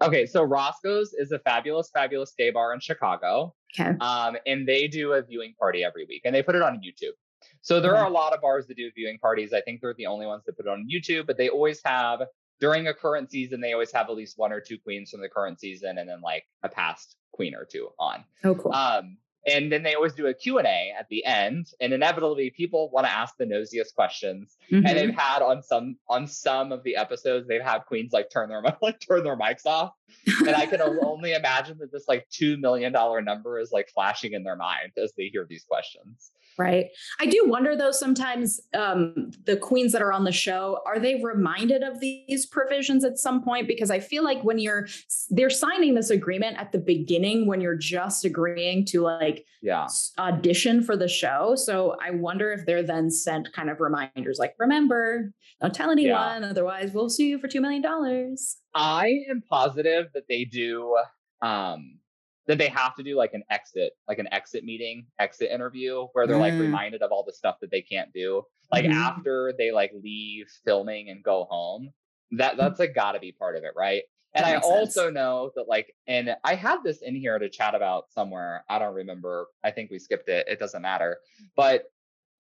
Okay, so Roscoe's is a fabulous, fabulous gay bar in Chicago. Okay. Um, and they do a viewing party every week, and they put it on YouTube. So there are a lot of bars that do viewing parties. I think they're the only ones that put it on YouTube, but they always have, during a current season, they always have at least one or two queens from the current season and then like a past queen or two on. Oh, cool. Um, and then they always do a Q and A at the end. And inevitably, people want to ask the nosiest questions. Mm-hmm. And they've had on some on some of the episodes, they've had queens like turn their like turn their mics off. And I can only imagine that this like two million dollars number is like flashing in their mind as they hear these questions. Right. I do wonder, though, sometimes um, the queens that are on the show, are they reminded of these provisions at some point? Because I feel like when you're they're signing this agreement at the beginning, when you're just agreeing to like yeah. audition for the show. So I wonder if they're then sent kind of reminders like, remember, don't tell anyone. Yeah. Otherwise, we'll sue you for two million dollars. I am positive that they do um, that they have to do like an exit, like an exit meeting, exit interview where they're mm. like reminded of all the stuff that they can't do. Like mm. after they like leave filming and go home, that that's like gotta be part of it. Right. And I also sense. know that like, and I had this in here to chat about somewhere. I don't remember. I think we skipped it. It doesn't matter. But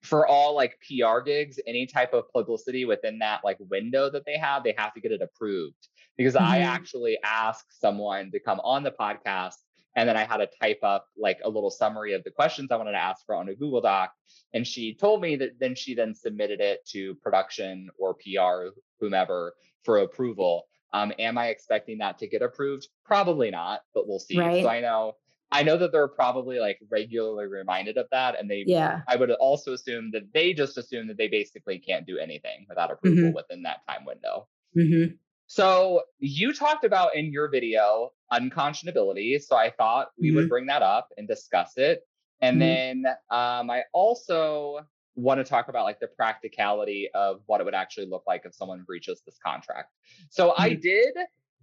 for all like P R gigs, any type of publicity within that like window that they have, they have to get it approved. Because mm-hmm. I actually asked someone to come on the podcast, and then I had to type up like a little summary of the questions I wanted to ask her on a Google Doc. And she told me that then she then submitted it to production or P R, whomever, for approval. Um, am I expecting that to get approved? Probably not, but we'll see. Right. So I know, I know that they're probably like regularly reminded of that. And they, yeah. I would also assume that they just assume that they basically can't do anything without approval mm-hmm. within that time window. Mm-hmm. So you talked about in your video, unconscionability. So I thought we mm-hmm. would bring that up and discuss it. And mm-hmm. then um, I also want to talk about like the practicality of what it would actually look like if someone breaches this contract. So mm-hmm. I did,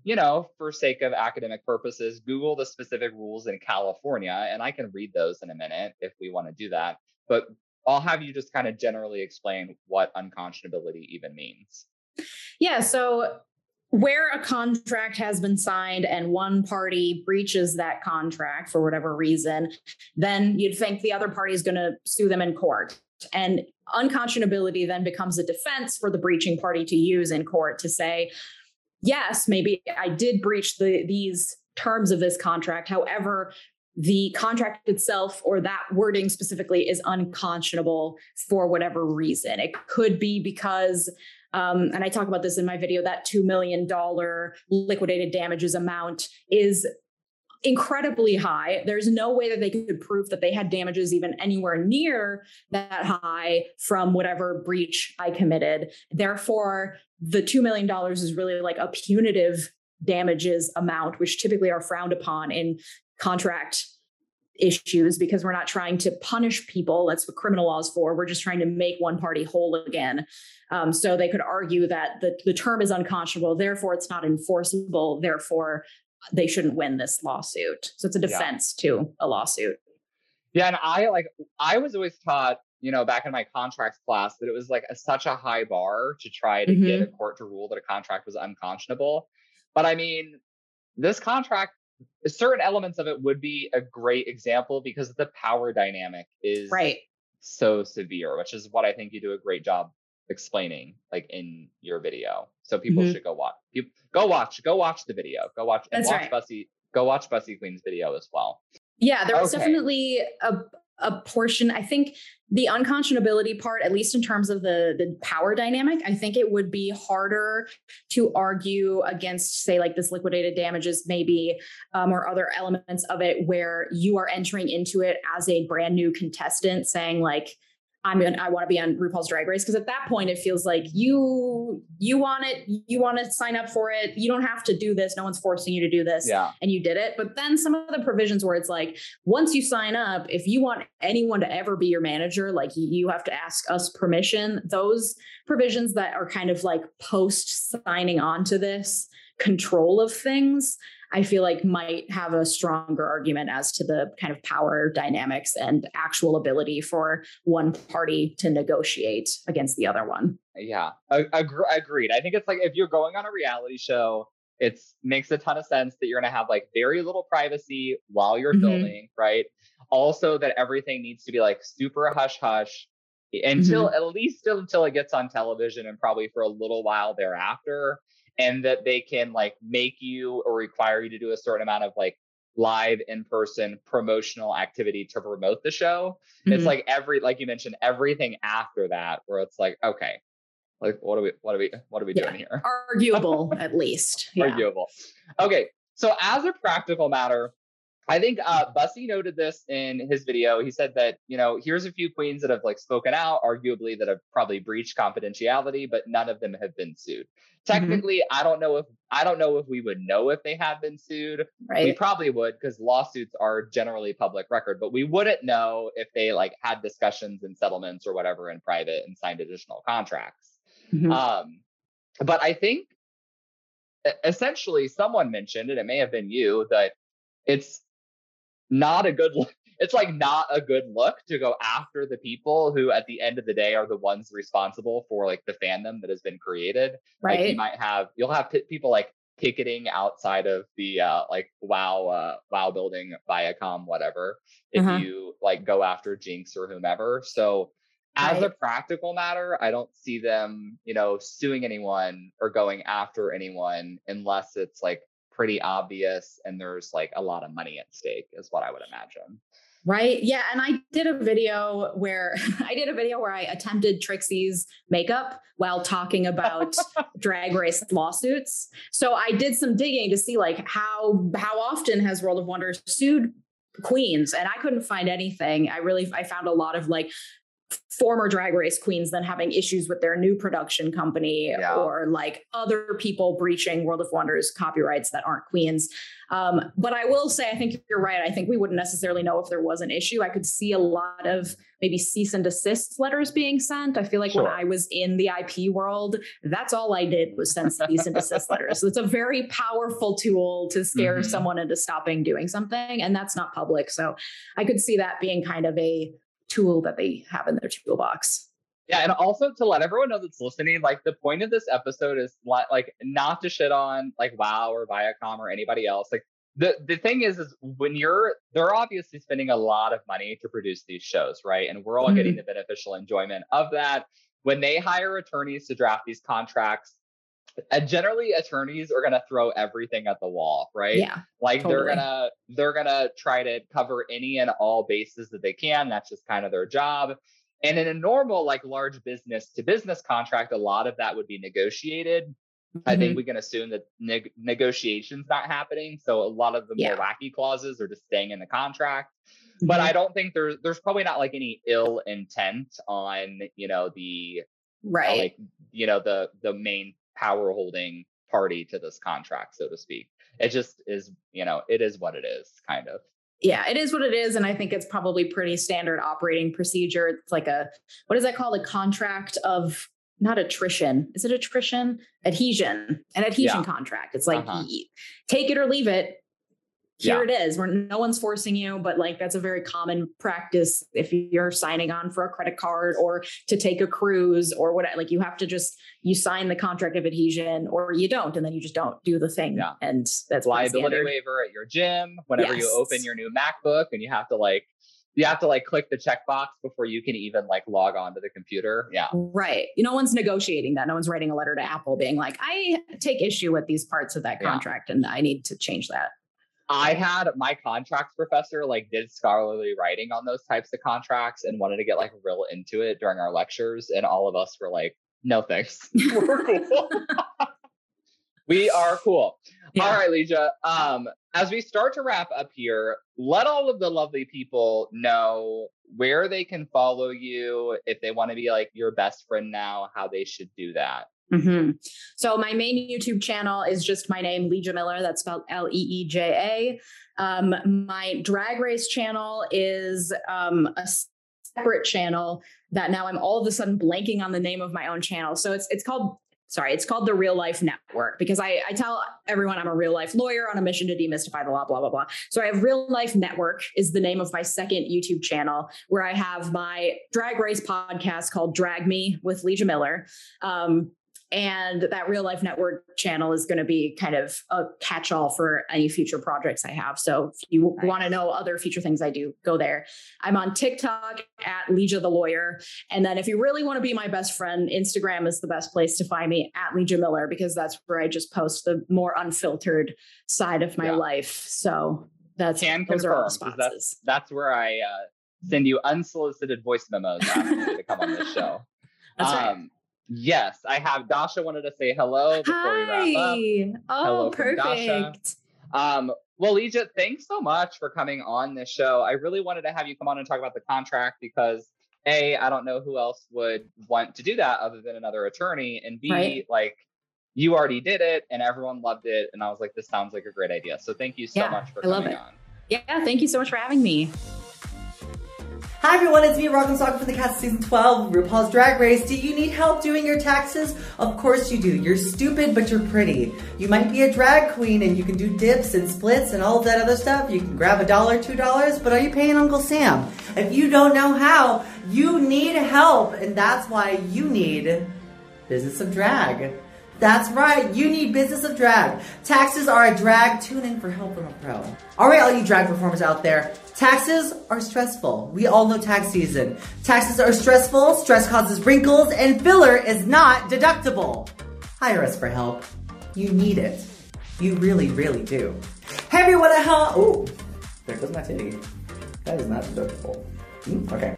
you know, for sake of academic purposes, Google the specific rules in California, and I can read those in a minute if we want to do that. But I'll have you just kind of generally explain what unconscionability even means. Yeah. So where a contract has been signed and one party breaches that contract for whatever reason, then you'd think the other party is going to sue them in court. And unconscionability then becomes a defense for the breaching party to use in court to say, yes, maybe I did breach the, these terms of this contract. However, the contract itself or that wording specifically is unconscionable for whatever reason. It could be because Um, and I talk about this in my video, that two million dollars liquidated damages amount is incredibly high. There's no way that they could prove that they had damages even anywhere near that high from whatever breach I committed. Therefore, the two million dollars is really like a punitive damages amount, which typically are frowned upon in contract issues because we're not trying to punish people. That's what criminal law is for. We're just trying to make one party whole again. Um, so they could argue that the, the term is unconscionable, therefore it's not enforceable, therefore they shouldn't win this lawsuit. So it's a defense yeah. to a lawsuit. Yeah. And I like, I was always taught, you know, back in my contracts class that it was like a, such a high bar to try to mm-hmm. get a court to rule that a contract was unconscionable. But I mean, this contract, certain elements of it would be a great example because the power dynamic is right. so severe, which is what I think you do a great job explaining like in your video. So people mm-hmm. should go watch, you, go watch, go watch the video, go watch, and watch right. Bussy, go watch Bussy Queen's video as well. Yeah, there was okay. definitely a, a portion, I think the unconscionability part, at least in terms of the, the power dynamic, I think it would be harder to argue against, say, like this liquidated damages maybe, um, or other elements of it where you are entering into it as a brand new contestant saying like, I'm gonna, I want to be on RuPaul's Drag Race. Because at that point, it feels like you, you want it, you want to sign up for it. You don't have to do this. No one's forcing you to do this. Yeah. And you did it. But then some of the provisions where it's like, once you sign up, if you want anyone to ever be your manager, like you have to ask us permission. Those provisions that are kind of like post signing on to this control of things, I feel like might have a stronger argument as to the kind of power dynamics and actual ability for one party to negotiate against the other one. Yeah, ag- agreed. I think it's like if you're going on a reality show, it makes a ton of sense that you're going to have like very little privacy while you're mm-hmm. filming, right? Also that everything needs to be like super hush hush. until mm-hmm. at least still until it gets on television and probably for a little while thereafter, and that they can like make you or require you to do a certain amount of like live in-person promotional activity to promote the show. Mm-hmm. It's like every, like you mentioned, everything after that where it's like, okay, like what are we, what are we, what are we yeah. doing here? Arguable, at least. Yeah. Arguable. Okay. So as a practical matter, I think uh, Bussy noted this in his video. He said that, you know, here's a few queens that have like spoken out, arguably that have probably breached confidentiality, but none of them have been sued. Technically, mm-hmm. I don't know if I don't know if we would know if they had been sued. Right. We probably would because lawsuits are generally public record, but we wouldn't know if they like had discussions and settlements or whatever in private and signed additional contracts. Mm-hmm. Um, but I think essentially someone mentioned, and it may have been you, that it's not a good look. It's like not a good look to go after the people who at the end of the day are the ones responsible for like the fandom that has been created. Right. Like you might have, you'll have p- people like picketing outside of the uh, like WoW, uh, WoW building, Viacom, whatever, if uh-huh. you like go after Jinx or whomever. So as right. a practical matter, I don't see them, you know, suing anyone or going after anyone unless it's like pretty obvious and there's like a lot of money at stake is what I would imagine. Right. Yeah. And I did a video where I did a video where I attempted Trixie's makeup while talking about drag race lawsuits. So I did some digging to see like how, how often has World of Wonder sued queens? And I couldn't find anything. I really, I found a lot of like former drag race queens then having issues with their new production company yeah. or like other people breaching World of Wonder's copyrights that aren't queens. Um, but I will say, I think you're right. I think we wouldn't necessarily know if there was an issue. I could see a lot of maybe cease and desist letters being sent. I feel like sure. when I was in the I P world, that's all I did was send cease and desist letters. So it's a very powerful tool to scare mm-hmm. someone into stopping doing something. And that's not public. So I could see that being kind of a tool that they have in their toolbox. Yeah. And also to let everyone know that's listening, like the point of this episode is like not to shit on like WoW or Viacom or anybody else. Like the, the thing is, is when you're, they're obviously spending a lot of money to produce these shows, right? And we're all mm-hmm. getting the beneficial enjoyment of that. When they hire attorneys to draft these contracts, Uh, generally attorneys are going to throw everything at the wall, right? Yeah, like totally. they're going to they're going to try to cover any and all bases that they can. That's just kind of their job. And in a normal like large business to business contract, a lot of that would be negotiated. Mm-hmm. I think we can assume that neg- negotiation's not happening. So a lot of the yeah. more wacky clauses are just staying in the contract. Mm-hmm. But I don't think there's there's probably not like any ill intent on, you know, the right, uh, like, you know, the the main power holding party to this contract, so to speak. It just is, you know, it is what it is, kind of. Yeah, it is what it is. And I think it's probably pretty standard operating procedure. It's like a, what is that called? A contract of, not attrition. Is it attrition? Adhesion. An adhesion yeah. contract. It's like, uh-huh. take it or leave it. Here yeah. it is, where no one's forcing you, but like that's a very common practice if you're signing on for a credit card or to take a cruise or whatever. Like you have to just, you sign the contract of adhesion or you don't, and then you just don't do the thing. Yeah. And that's liability waiver at your gym. Whenever yes. you open your new MacBook and you have to like, you have to like click the checkbox before you can even like log on to the computer. Yeah. Right. You know, no one's negotiating that. No one's writing a letter to Apple being like, I take issue with these parts of that contract yeah. and I need to change that. I had my contracts professor like did scholarly writing on those types of contracts and wanted to get like real into it during our lectures. And all of us were like, no, thanks. We're cool. We are cool. Yeah. All right, Leeja. Um, as we start to wrap up here, let all of the lovely people know where they can follow you. If they want to be like your best friend now, how they should do that. Mm-hmm. So my main YouTube channel is just my name, Leeja Miller. That's spelled L E E J A. Um, my drag race channel is um, a separate channel that now I'm all of a sudden blanking on the name of my own channel. So it's it's called, sorry, it's called the Real Life Network because I, I tell everyone I'm a real life lawyer on a mission to demystify the law, blah, blah, blah. So I have Real Life Network is the name of my second YouTube channel where I have my drag race podcast called Drag Me with Leeja Miller. Um, And that Real Life Network channel is going to be kind of a catch-all for any future projects I have. So if you nice. want to know other future things I do, go there. I'm on TikTok at Leeja the Lawyer. And then if you really want to be my best friend, Instagram is the best place to find me at Leeja Miller, because that's where I just post the more unfiltered side of my yeah. life. So that's Can those confirm, are all spots. That's, that's where I uh, send you unsolicited voice memos asking to come on this show. That's um, right. Yes, I have. Dasha wanted to say hello before Hi. we wrap up. Oh, hello perfect. Dasha. Um, well, Lija, thanks so much for coming on this show. I really wanted to have you come on and talk about the contract because A, I don't know who else would want to do that other than another attorney. And B, right. like you already did it and everyone loved it. And I was like, this sounds like a great idea. So thank you so yeah, much for I coming love it. on. Yeah, thank you so much for having me. Hi everyone, it's me, Welcome Talking, for the cast of season twelve, RuPaul's Drag Race. Do you need help doing your taxes? Of course you do. You're stupid, but you're pretty. You might be a drag queen and you can do dips and splits and all of that other stuff. You can grab a dollar, two dollars, but are you paying Uncle Sam? If you don't know how, you need help, and that's why you need Business of Drag. That's right, you need Business of Drag. Taxes are a drag. Tune in for help from a pro. All right, all you drag performers out there, taxes are stressful. We all know tax season. Taxes are stressful, stress causes wrinkles, and filler is not deductible. Hire us for help. You need it. You really, really do. Hey everyone at home. Oh, there goes my titty. That is not deductible. Mm, okay.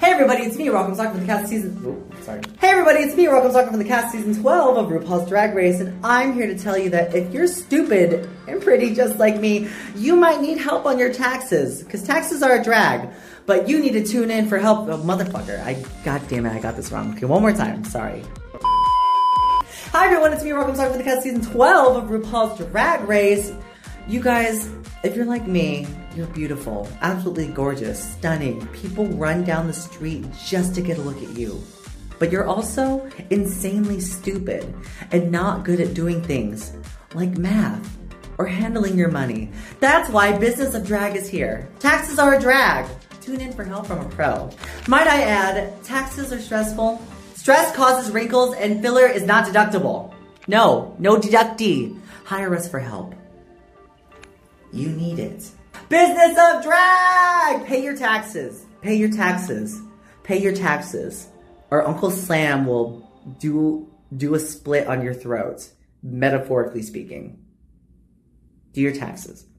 Hey everybody, it's me, Welcome Talking, from the cast season. Ooh, sorry. Hey everybody, it's me, Welcome Talking, from the cast season twelve of RuPaul's Drag Race, and I'm here to tell you that if you're stupid and pretty just like me, you might need help on your taxes, because taxes are a drag. But you need to tune in for help. Oh, motherfucker! I goddamn it, I got this wrong. Okay, one more time. Sorry. Hi everyone, it's me, Welcome Talking, from the cast season twelve of RuPaul's Drag Race. You guys, if you're like me, you're beautiful, absolutely gorgeous, stunning. People run down the street just to get a look at you. But you're also insanely stupid and not good at doing things like math or handling your money. That's why Business of Drag is here. Taxes are a drag. Tune in for help from a pro. Might I add, taxes are stressful. Stress causes wrinkles and filler is not deductible. No, no deductee. Hire us for help. You need it. Business of Drag! Pay your taxes. Pay your taxes. Pay your taxes. Or Uncle Sam will do do a split on your throat, metaphorically speaking. Do your taxes.